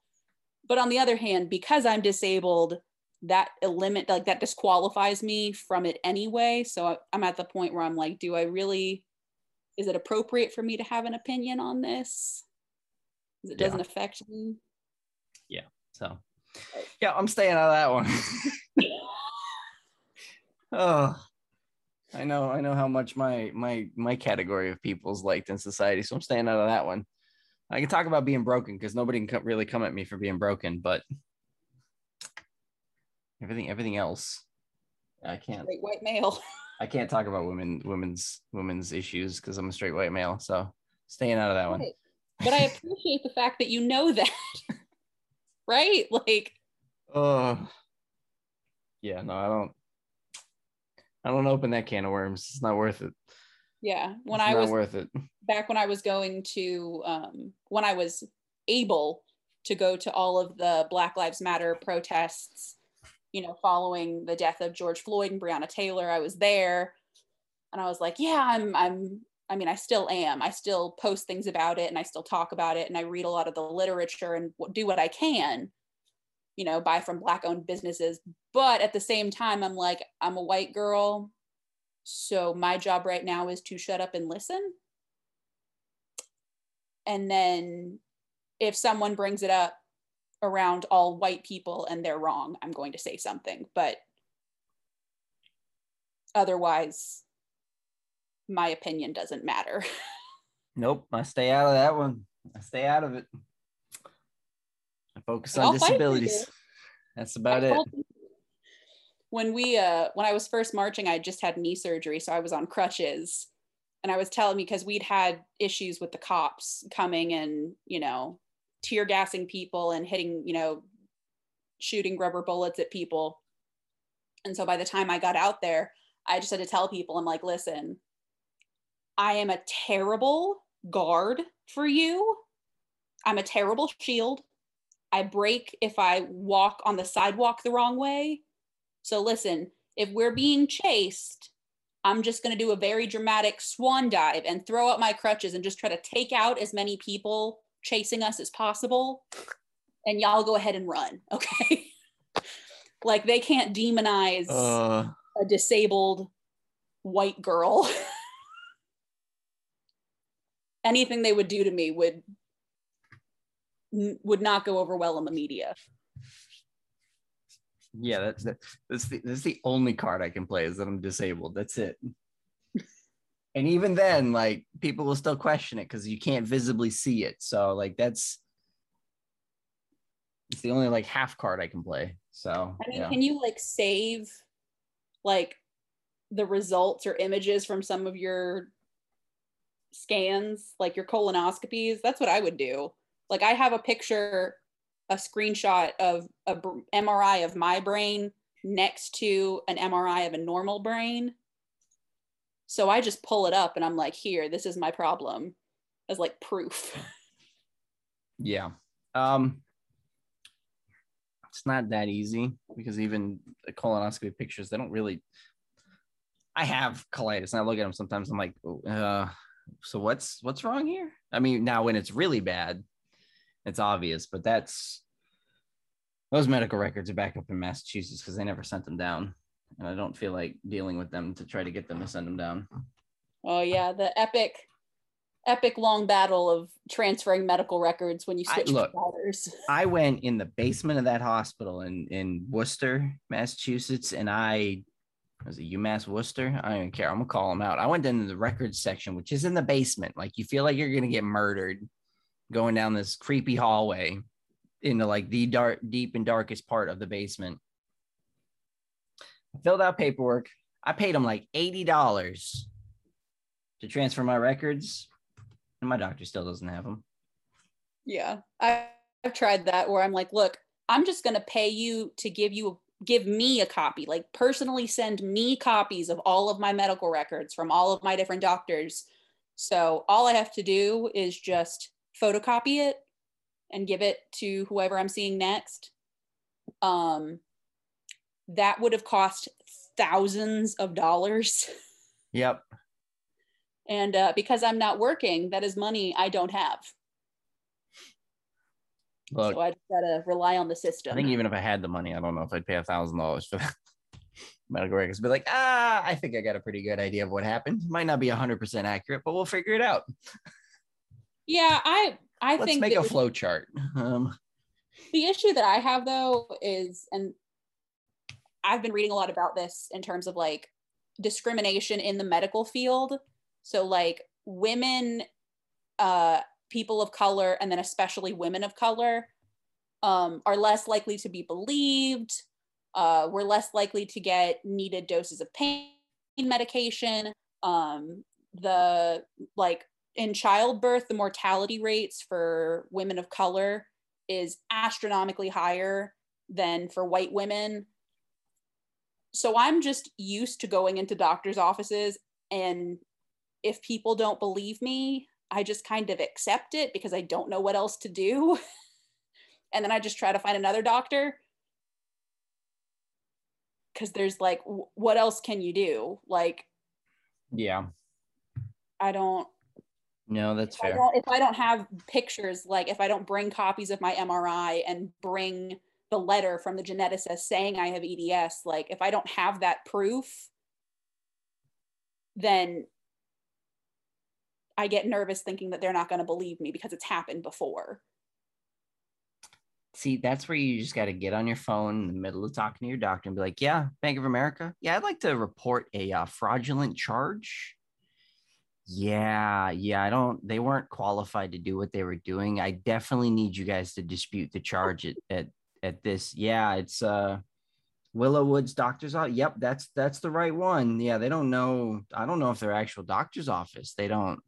But on the other hand, because I'm disabled, that eliminate like that disqualifies me from it anyway. So I, I'm at the point where I'm like, do I really, is it appropriate for me to have an opinion on this? Because it doesn't yeah. affect me. Yeah. So yeah, I'm staying out of that one. Oh, I know, I know how much my my my category of people is liked in society. So I'm staying out of that one. I can talk about being broken because nobody can really come at me for being broken, but Everything, everything else, I can't. Straight white male. I can't talk about women, women's, women's issues because I'm a straight white male. So staying out of that right. one. But I appreciate the fact that you know that, right? Like, uh, yeah, no, I don't. I don't open that can of worms. It's not worth it. Yeah, when it's I not was worth it. Back when I was going to, um, when I was able to go to all of the Black Lives Matter protests, you know, following the death of George Floyd and Breonna Taylor, I was there and I was like, yeah, I'm, I'm, I mean, I still am. I still post things about it and I still talk about it. And I read a lot of the literature and do what I can, you know, buy from Black owned businesses. But at the same time, I'm like, I'm a white girl. So my job right now is to shut up and listen. And then if someone brings it up around all white people and they're wrong, I'm going to say something, but otherwise my opinion doesn't matter. Nope, I stay out of that one. I stay out of it. I focus on disabilities. That's about it. When we uh when I was first marching, I just had knee surgery, so I was on crutches, and I was telling me, because we'd had issues with the cops coming and, you know, tear gassing people and hitting, you know, shooting rubber bullets at people. And so by the time I got out there, I just had to tell people, I'm like, listen, I am a terrible guard for you. I'm a terrible shield. I break if I walk on the sidewalk the wrong way. So listen, if we're being chased, I'm just going to do a very dramatic swan dive and throw out my crutches and just try to take out as many people chasing us as possible, and y'all go ahead and run, okay? Like, they can't demonize uh, a disabled white girl. Anything they would do to me would would not go over well in the media. Yeah, that's that, that's the that's the only card I can play, is that I'm disabled. That's it. And even then, like, people will still question it because you can't visibly see it. So, like, that's it's the only, like, half card I can play. So, I mean, yeah. Can you, like, save, like, the results or images from some of your scans, like your colonoscopies? That's what I would do. Like, I have a picture, a screenshot of an M R I of my brain next to an M R I of a normal brain. So I just pull it up and I'm like, here, this is my problem, as like proof. Yeah. Um, it's not that easy, because even the colonoscopy pictures, they don't really, I have colitis and I look at them sometimes, I'm like, uh, so what's, what's wrong here? I mean, now when it's really bad, it's obvious, but that's, those medical records are back up in Massachusetts because they never sent them down. And I don't feel like dealing with them to try to get them to send them down. Oh yeah, the epic epic long battle of transferring medical records when you switch I, look, providers. I went in the basement of that hospital in, in Worcester, Massachusetts, and I was it UMass Worcester? I don't even care. I'm gonna call them out. I went into the records section, which is in the basement. Like, you feel like you're gonna get murdered going down this creepy hallway into like the dark, deep and darkest part of the basement. I filled out paperwork. I paid them like eighty dollars to transfer my records. And my doctor still doesn't have them. Yeah, I, I've tried that where I'm like, look, I'm just going to pay you to give you, give me a copy, like personally send me copies of all of my medical records from all of my different doctors. So all I have to do is just photocopy it and give it to whoever I'm seeing next. Um, that would have cost thousands of dollars. Yep. And uh, because I'm not working, that is money I don't have. Look, so I just gotta rely on the system. I think even if I had the money, I don't know if I'd pay a thousand dollars for that. Medical records. Be like, ah, I think I got a pretty good idea of what happened. Might not be a hundred percent accurate, but we'll figure it out. Yeah, I I Let's think. Let's make a flow chart. Um, the issue that I have though is, and I've been reading a lot about this in terms of like discrimination in the medical field. So like women, uh, people of color, and then especially women of color um, are less likely to be believed. Uh, we're less likely to get needed doses of pain medication. Um, the like in childbirth, the mortality rates for women of color is astronomically higher than for white women. So I'm just used to going into doctors' offices, and if people don't believe me, I just kind of accept it because I don't know what else to do. And then I just try to find another doctor. Because there's like, what else can you do? Like, yeah, I don't. No, that's fair. I don't, if I don't have pictures, like if I don't bring copies of my M R I and bring the letter from the geneticist saying I have E D S, like if I don't have that proof, then I get nervous thinking that they're not going to believe me because it's happened before. See, that's where you just got to get on your phone in the middle of talking to your doctor and be like, yeah, Bank of America. Yeah, I'd like to report a uh, fraudulent charge. Yeah, yeah, I don't, they weren't qualified to do what they were doing. I definitely need you guys to dispute the charge at, at at this. Yeah, it's uh Willow Woods doctor's office. Yep, that's that's the right one. Yeah, they don't know. I don't know if they're actual doctor's office. They don't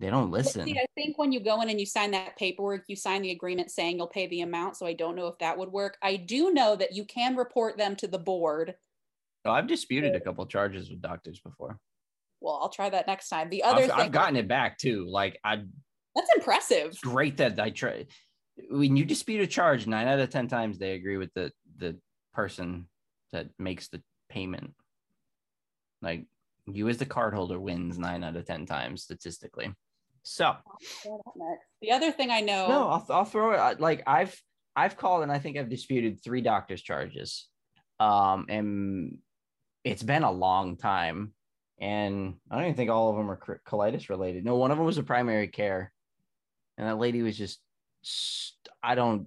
they don't listen. See, I think when you go in and you sign that paperwork, you sign the agreement saying you'll pay the amount. So I don't know if that would work. I do know that you can report them to the board. Oh, I've disputed a couple charges with doctors before. Well, I'll try that next time. The other I've, thing I've gotten it back too. Like I that's impressive. Great that I try. When you dispute a charge, nine out of ten times they agree with the the person that makes the payment. Like you as the cardholder wins nine out of ten times statistically. So the other thing I know. No, I'll, I'll throw it. Like I've I've called and I think I've disputed three doctor's charges, um, and it's been a long time. And I don't even think all of them are colitis related. No, one of them was a primary care, and that lady was just. I don't,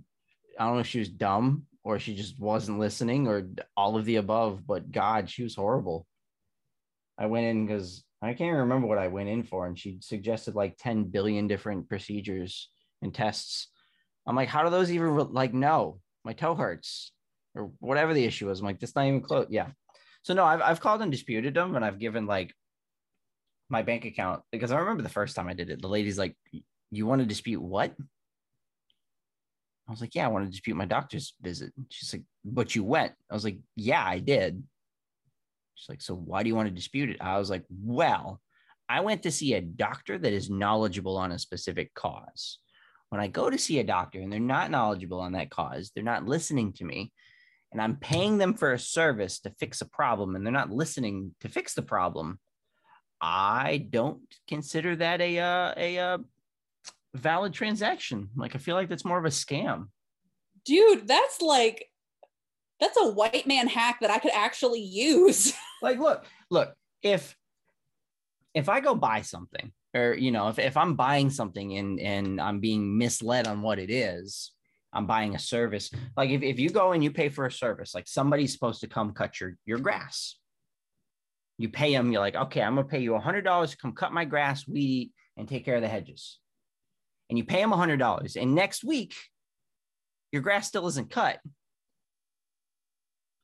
I don't know if she was dumb or she just wasn't listening or all of the above, but God, she was horrible. I went in because I can't even remember what I went in for. And she suggested like ten billion different procedures and tests. I'm like, how do those even re- like, no, my toe hurts or whatever the issue was. I'm like, that's not even close. Yeah. So no, I've, I've called and disputed them, and I've given like my bank account, because I remember the first time I did it, the lady's like, you want to dispute what? I was like, yeah, I want to dispute my doctor's visit. She's like, but you went. I was like, yeah, I did. She's like, so why do you want to dispute it? I was like, well, I went to see a doctor that is knowledgeable on a specific cause. When I go to see a doctor and they're not knowledgeable on that cause, they're not listening to me, and I'm paying them for a service to fix a problem and they're not listening to fix the problem, I don't consider that a, uh, a, uh, valid transaction. Like, I feel like that's more of a scam. Dude, that's like, that's a white man hack that I could actually use. Like, look, look, if, if I go buy something or, you know, if, if I'm buying something and, and I'm being misled on what it is, I'm buying a service. Like if, if you go and you pay for a service, like somebody's supposed to come cut your, your grass. You pay them, you're like, okay, I'm going to pay you one hundred dollars to come cut my grass, weed eat, and take care of the hedges. And you pay them one hundred dollars. And next week, your grass still isn't cut.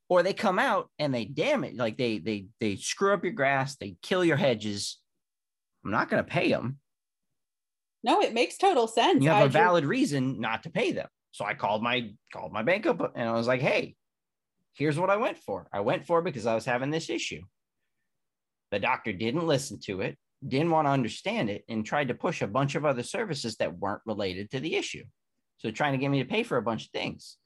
Or they come out and they damage, like they they they screw up your grass, they kill your hedges. I'm not going to pay them. No, it makes total sense. You have I a do- valid reason not to pay them. So I called my called my bank up and I was like, hey, here's what I went for. I went for it because I was having this issue. The doctor didn't listen to it, didn't want to understand it, and tried to push a bunch of other services that weren't related to the issue. So trying to get me to pay for a bunch of things.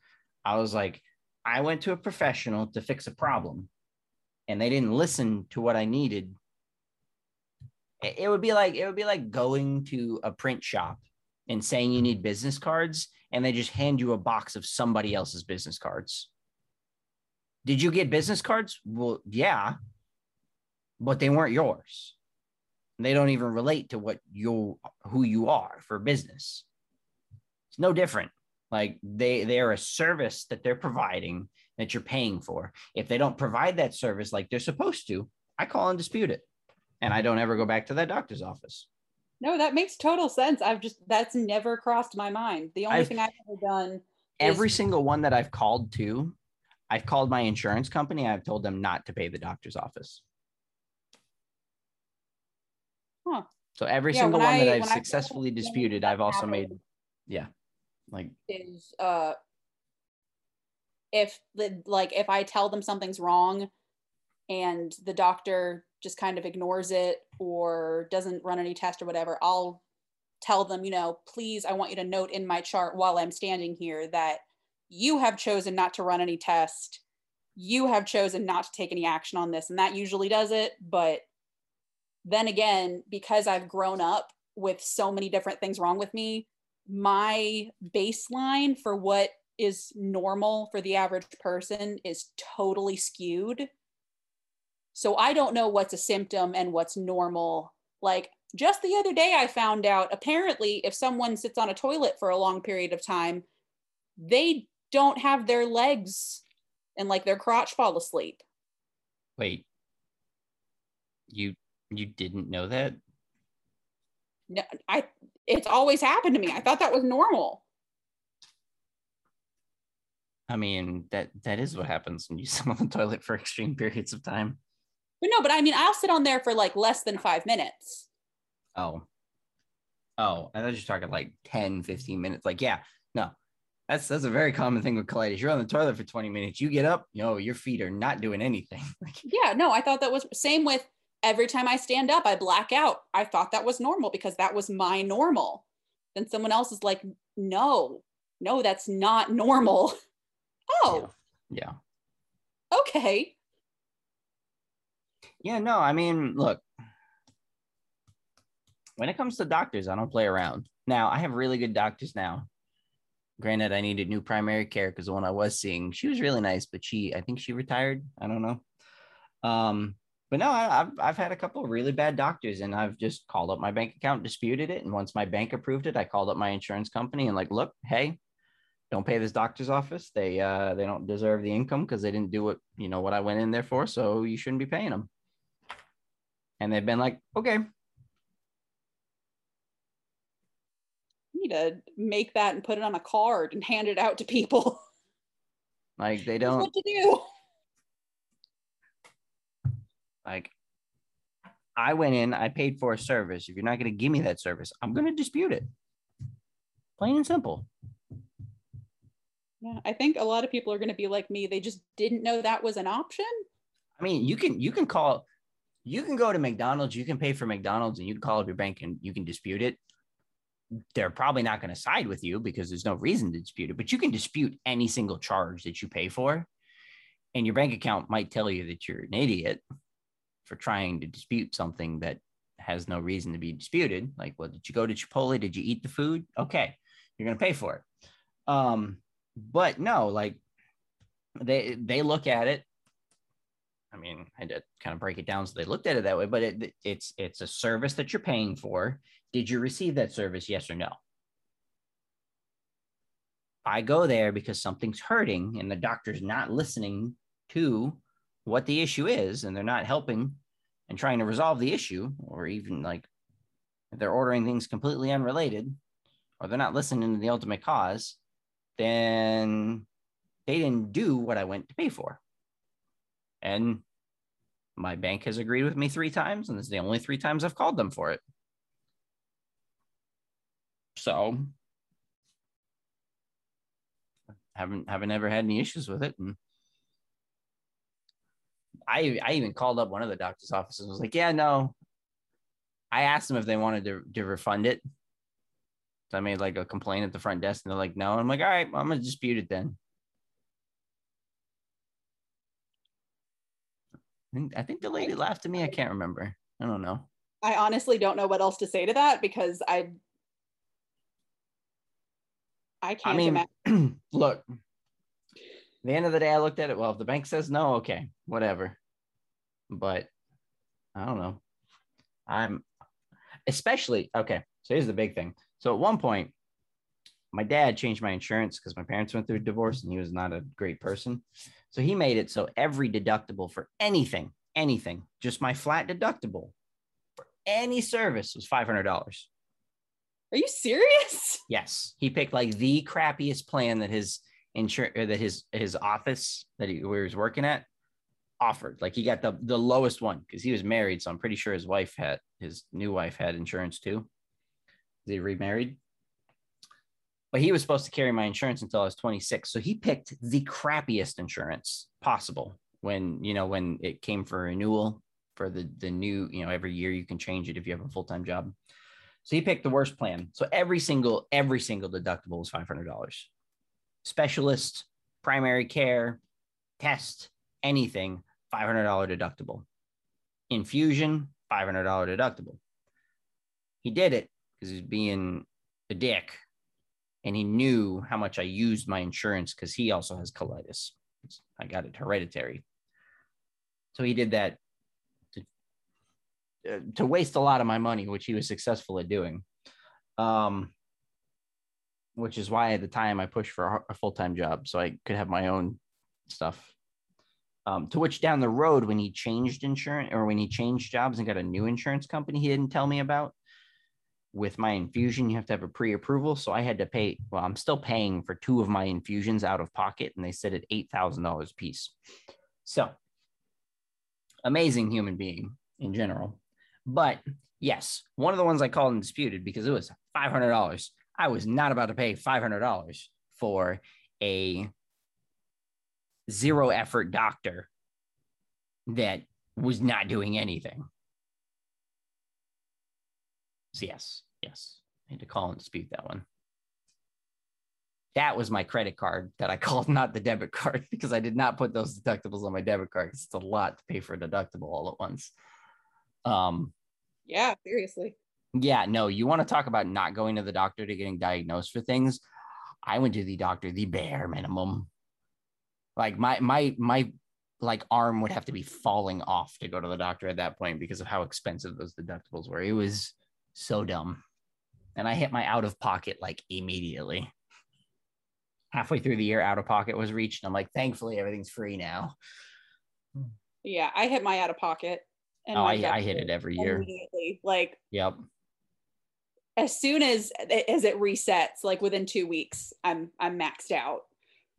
I was like, I went to a professional to fix a problem, and they didn't listen to what I needed. It would be like, it would be like going to a print shop and saying you need business cards, and they just hand you a box of somebody else's business cards. Did you get business cards? Well, yeah. But they weren't yours. They don't even relate to what you, who you are for business. It's no different. Like they, they're a service that they're providing that you're paying for. If they don't provide that service like they're supposed to, I call and dispute it. And I don't ever go back to that doctor's office. No, that makes total sense. I've just, that's never crossed my mind. The only I've, thing I've ever done. Every is- single one that I've called to, I've called my insurance company. I've told them not to pay the doctor's office. Huh. So every yeah, single one I, that I've successfully I, disputed, I've also made, yeah, like is uh, if the like if I tell them something's wrong, and the doctor just kind of ignores it or doesn't run any test or whatever, I'll tell them, you know, please, I want you to note in my chart while I'm standing here that you have chosen not to run any test, you have chosen not to take any action on this, and that usually does it, but. Then again, because I've grown up with so many different things wrong with me, my baseline for what is normal for the average person is totally skewed. So I don't know what's a symptom and what's normal. Like just the other day, I found out apparently if someone sits on a toilet for a long period of time, they don't have their legs and like their crotch fall asleep. Wait, you... You didn't know that? No, I. It's always happened to me. I thought that was normal. I mean, that that is what happens when you sit on the toilet for extreme periods of time. But no, but I mean, I'll sit on there for like less than five minutes. Oh. Oh, I thought you were talking like ten, fifteen minutes. Like, yeah, no. That's that's a very common thing with colitis. You're on the toilet for twenty minutes. You get up, you know, your feet are not doing anything. Like, yeah, no, I thought that was same with every time I stand up, I black out. I thought that was normal because that was my normal. Then someone else is like, no, no, that's not normal. Oh. Yeah. yeah. Okay. Yeah, no, I mean, look, when it comes to doctors, I don't play around. Now, I have really good doctors now. Granted, I needed new primary care because the one I was seeing, she was really nice, but she, I think she retired. I don't know. Um, But no, I, I've I've had a couple of really bad doctors, and I've just called up my bank account, disputed it, and once my bank approved it, I called up my insurance company and like, look, hey, don't pay this doctor's office. They uh they don't deserve the income because they didn't do what you know what I went in there for, so you shouldn't be paying them. And they've been like, okay. You need to make that and put it on a card and hand it out to people. Like they don't. What to do? Like I went in, I paid for a service. If you're not going to give me that service, I'm going to dispute it. Plain and simple. Yeah, I think a lot of people are going to be like me. They just didn't know that was an option. I mean, you can you can call, you can go to McDonald's, you can pay for McDonald's, and you can call up your bank and you can dispute it. They're probably not going to side with you because there's no reason to dispute it, but you can dispute any single charge that you pay for. And your bank account might tell you that you're an idiot for trying to dispute something that has no reason to be disputed. Like, well, did you go to Chipotle? Did you eat the food? Okay, you're going to pay for it. Um, but no, like they, they look at it I mean, I had to kind of break it down so they looked at it that way, but it, it's it's a service that you're paying for. Did you receive that service? Yes or no? I go there because something's hurting and the doctor's not listening to what the issue is, and they're not helping and trying to resolve the issue, or even like they're ordering things completely unrelated, or they're not listening to the ultimate cause, then they didn't do what I went to pay for. And my bank has agreed with me three times, and this is the only three times I've called them for it. So haven't haven't ever had any issues with it. And I I even called up one of the doctor's offices and was like, yeah, no. I asked them if they wanted to, to refund it. So I made like a complaint at the front desk, and they're like, no. And I'm like, all right, well, I'm gonna dispute it then. I think the lady laughed at me. I can't remember. I don't know. I honestly don't know what else to say to that, because I I can't I mean, imagine. Look, at the end of the day, I looked at it. Well, if the bank says no, okay, whatever. But I don't know. I'm especially, okay, so here's the big thing. So at one point, my dad changed my insurance because my parents went through a divorce and he was not a great person. So he made it so every deductible for anything, anything, just my flat deductible for any service was five hundred dollars. Are you serious? Yes. He picked like the crappiest plan that his insur- that his his office that he, where he was working at offered. Like he got the, the lowest one because he was married. So I'm pretty sure his wife had, his new wife had insurance too. They remarried. But he was supposed to carry my insurance until I was twenty-six. So he picked the crappiest insurance possible when, you know, when it came for renewal for the, the new, you know, every year you can change it if you have a full-time job. So he picked the worst plan. So every single, every single deductible was five hundred dollars. Specialist, primary care, test, anything, five hundred dollars deductible. Infusion, five hundred dollars deductible. He did it because he's being a dick. And he knew how much I used my insurance because he also has colitis. I got it hereditary. So he did that to, uh, to waste a lot of my money, which he was successful at doing, um, which is why at the time I pushed for a, a full-time job so I could have my own stuff. Um, to which down the road, when he changed insurance or when he changed jobs and got a new insurance company he didn't tell me about, with my infusion, you have to have a pre-approval. So I had to pay, well, I'm still paying for two of my infusions out of pocket, and they sit at eight thousand dollars a piece. So amazing human being in general. But yes, one of the ones I called and disputed because it was five hundred dollars. I was not about to pay five hundred dollars for a zero effort doctor that was not doing anything. So yes, yes. I had to call and dispute that one. That was my credit card that I called, not the debit card, because I did not put those deductibles on my debit card. It's a lot to pay for a deductible all at once. Um, yeah, seriously. Yeah, no, you want to talk about not going to the doctor to getting diagnosed for things. I went to the doctor, the bare minimum. Like my, my, my, like arm would have to be falling off to go to the doctor at that point because of how expensive those deductibles were. It was so dumb. And I hit my out of pocket like immediately. Halfway through the year, out of pocket was reached. And I'm like, thankfully, everything's free now. Yeah, I hit my out of pocket. And oh, I, I hit it every year. Like, yep. As soon as as it resets, like within two weeks, I'm I'm maxed out.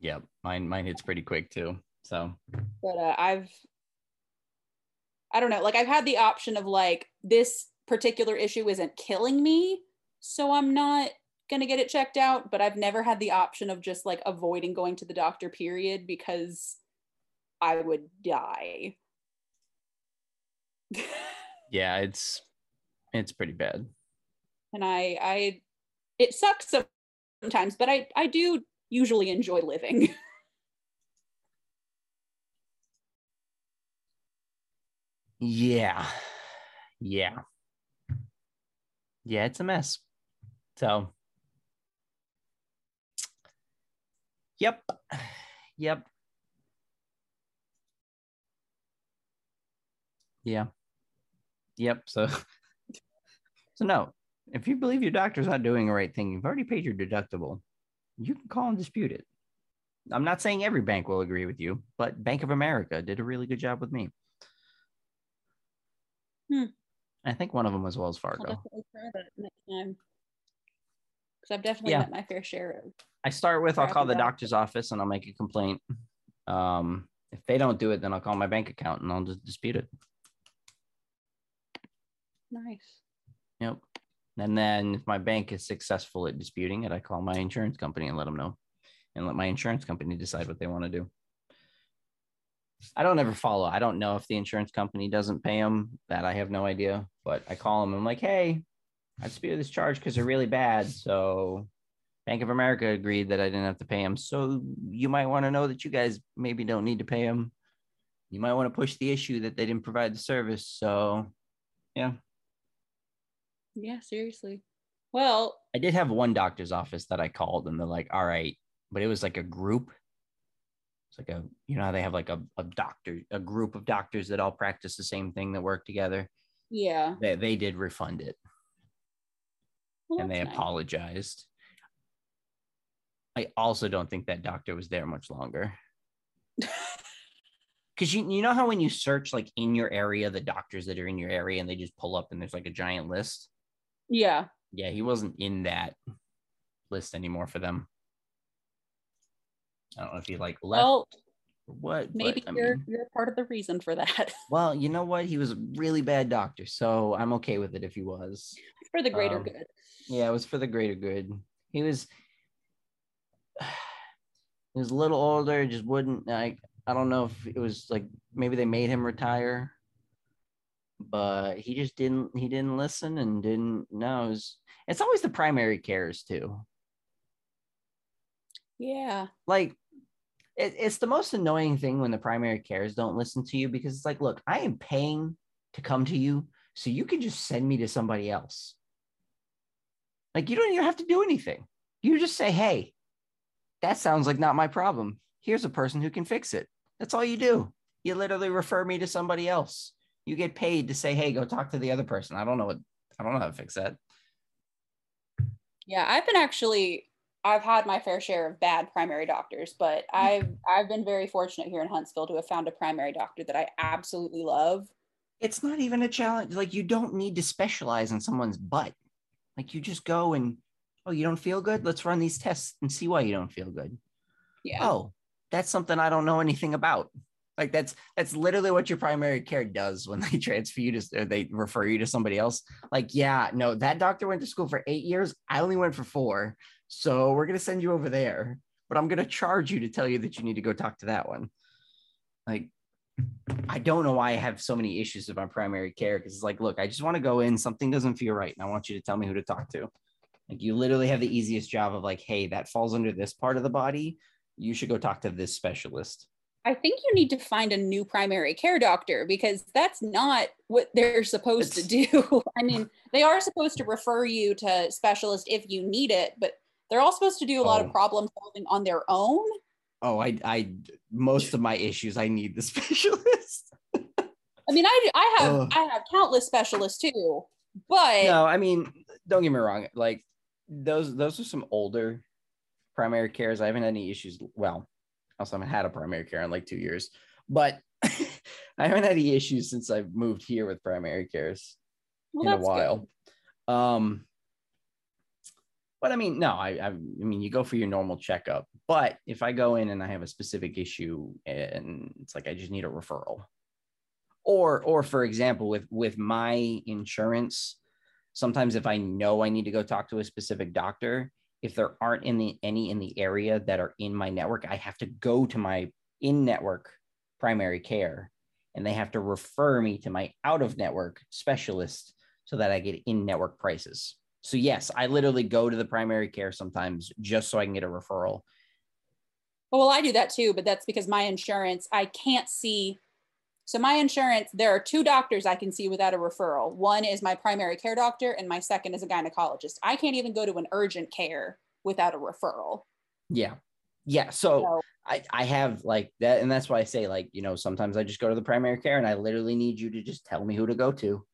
Yep, mine mine hits pretty quick too. So, but uh, I've I don't know. Like I've had the option of like this particular issue isn't killing me, so I'm not gonna get it checked out, but I've never had the option of just like avoiding going to the doctor period because I would die. Yeah, it's it's pretty bad. And I I it sucks sometimes, but I I do usually enjoy living. Yeah. Yeah. Yeah, it's a mess. So, yep, yep. Yeah. Yep. So, so no, if you believe your doctor's not doing the right thing, you've already paid your deductible. You can call and dispute it. I'm not saying every bank will agree with you, but Bank of America did a really good job with me. Hmm. I think one of them was Wells Fargo. I'll definitely try that next time. Because I've definitely yeah. met my fair share of. I start with, I'll call the doctor's office and I'll make a complaint. Um, if they don't do it, then I'll call my bank account and I'll just dispute it. Nice. Yep. And then if my bank is successful at disputing it, I call my insurance company and let them know, and let my insurance company decide what they want to do. I don't ever follow. I don't know if the insurance company doesn't pay them, that I have no idea, but I call them and I'm like, hey, I disputed this charge because they're really bad. So Bank of America agreed that I didn't have to pay them. So you might want to know that you guys maybe don't need to pay them. You might want to push the issue that they didn't provide the service. So yeah. Yeah, seriously. Well, I did have one doctor's office that I called and they're like, all right, but it was like a group. It's like a, you know, how they have like a, a doctor, a group of doctors that all practice the same thing that work together. Yeah. They, they did refund it. Well, and they nice. apologized. I also don't think that doctor was there much longer. Because you, you know how when you search like in your area, the doctors that are in your area and they just pull up and there's like a giant list. Yeah. Yeah. He wasn't in that list anymore for them. I don't know if he like left well, or what. Maybe but, you're, I mean, you're part of the reason for that. Well, you know what? He was a really bad doctor. So I'm okay with it if he was. For the greater um, good. Yeah, it was for the greater good. He was, he was a little older, just wouldn't like. I don't know if it was like maybe they made him retire, but he just didn't he didn't listen and didn't know. It was, it's always the primary cares too. Yeah. Like it, it's the most annoying thing when the primary cares don't listen to you, because it's like, look, I am paying to come to you, so you can just send me to somebody else. Like you don't even have to do anything. You just say, hey, that sounds like not my problem. Here's a person who can fix it. That's all you do. You literally refer me to somebody else. You get paid to say, hey, go talk to the other person. I don't know what, I don't know how to fix that. Yeah, I've been actually, I've had my fair share of bad primary doctors, but I've, I've been very fortunate here in Huntsville to have found a primary doctor that I absolutely love. It's not even a challenge. Like you don't need to specialize in someone's butt. Like you just go and, oh, you don't feel good? Let's run these tests and see why you don't feel good. Yeah. Oh. That's something I don't know anything about. Like that's, that's literally what your primary care does when they transfer you to, or they refer you to somebody else. Like, yeah, no, that doctor went to school for eight years. I only went for four. So we're going to send you over there, but I'm going to charge you to tell you that you need to go talk to that one. Like, I don't know why I have so many issues with my primary care. Cause it's like, look, I just want to go in, something doesn't feel right. And I want you to tell me who to talk to. Like you literally have the easiest job of like, hey, that falls under this part of the body. You should go talk to this specialist. I think you need to find a new primary care doctor, because that's not what they're supposed it's... to do. I mean, they are supposed to refer you to specialist if you need it, but they're all supposed to do a oh. lot of problem solving on their own. Oh, I, I, most of my issues, I need the specialist. I mean, I, I have, Ugh. I have countless specialists too, but. No, I mean, don't get me wrong. Like those, those are some older primary cares. I haven't had any issues. Well, also I haven't had a primary care in like two years, but I haven't had any issues since I've moved here with primary cares well, in a while. Good. Um, but I mean, no, I, I, I mean, you go for your normal checkup, but if I go in and I have a specific issue and it's like, I just need a referral or, or for example, with, with my insurance, sometimes if I know I need to go talk to a specific doctor, if there aren't any, any in the area that are in my network, I have to go to my in-network primary care and they have to refer me to my out-of-network specialist so that I get in-network prices. So yes, I literally go to the primary care sometimes just so I can get a referral. Well, I do that too, but that's because my insurance, I can't see. So my insurance, there are two doctors I can see without a referral. One is my primary care doctor and my second is a gynecologist. I can't even go to an urgent care without a referral. Yeah. Yeah. So, so I, I have like that. And that's why I say, like, you know, sometimes I just go to the primary care and I literally need you to just tell me who to go to.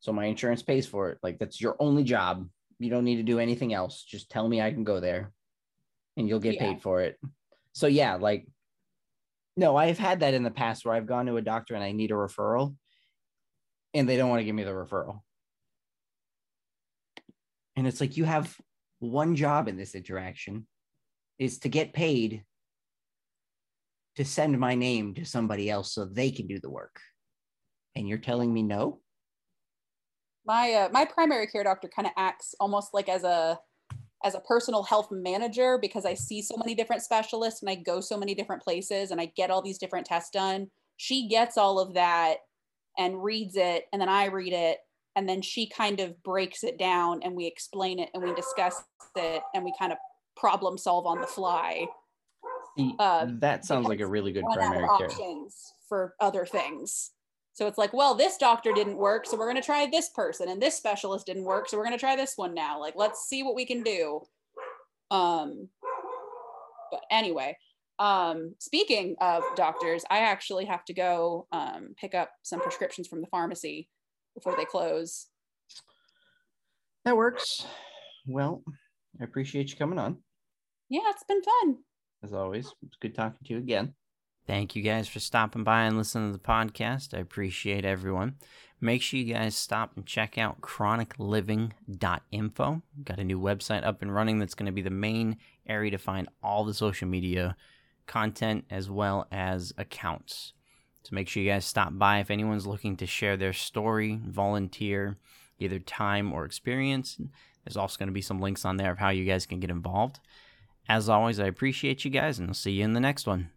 So my insurance pays for it. Like, that's your only job. You don't need to do anything else. Just tell me I can go there and you'll get yeah. paid for it. So yeah, like, no, I've had that in the past where I've gone to a doctor and I need a referral and they don't want to give me the referral. And it's like, you have one job in this interaction is to get paid to send my name to somebody else so they can do the work. And you're telling me no? My uh, my primary care doctor kind of acts almost like as a as a personal health manager, because I see so many different specialists and I go so many different places and I get all these different tests done. She gets all of that and reads it, and then I read it, and then she kind of breaks it down and we explain it and we discuss it and we kind of problem solve on the fly. Uh, that sounds like a really good primary care. Options for other things. So it's like, well, this doctor didn't work, so we're going to try this person, and this specialist didn't work, so we're going to try this one now. Like, let's see what we can do. Um, but anyway, um, speaking of doctors, I actually have to go um, pick up some prescriptions from the pharmacy before they close. That works. Well, I appreciate you coming on. Yeah, it's been fun. As always, it's good talking to you again. Thank you guys for stopping by and listening to the podcast. I appreciate everyone. Make sure you guys stop and check out chronic living dot info. Got a new website up and running that's going to be the main area to find all the social media content as well as accounts. So make sure you guys stop by if anyone's looking to share their story, volunteer, either time or experience. There's also going to be some links on there of how you guys can get involved. As always, I appreciate you guys, and I'll see you in the next one.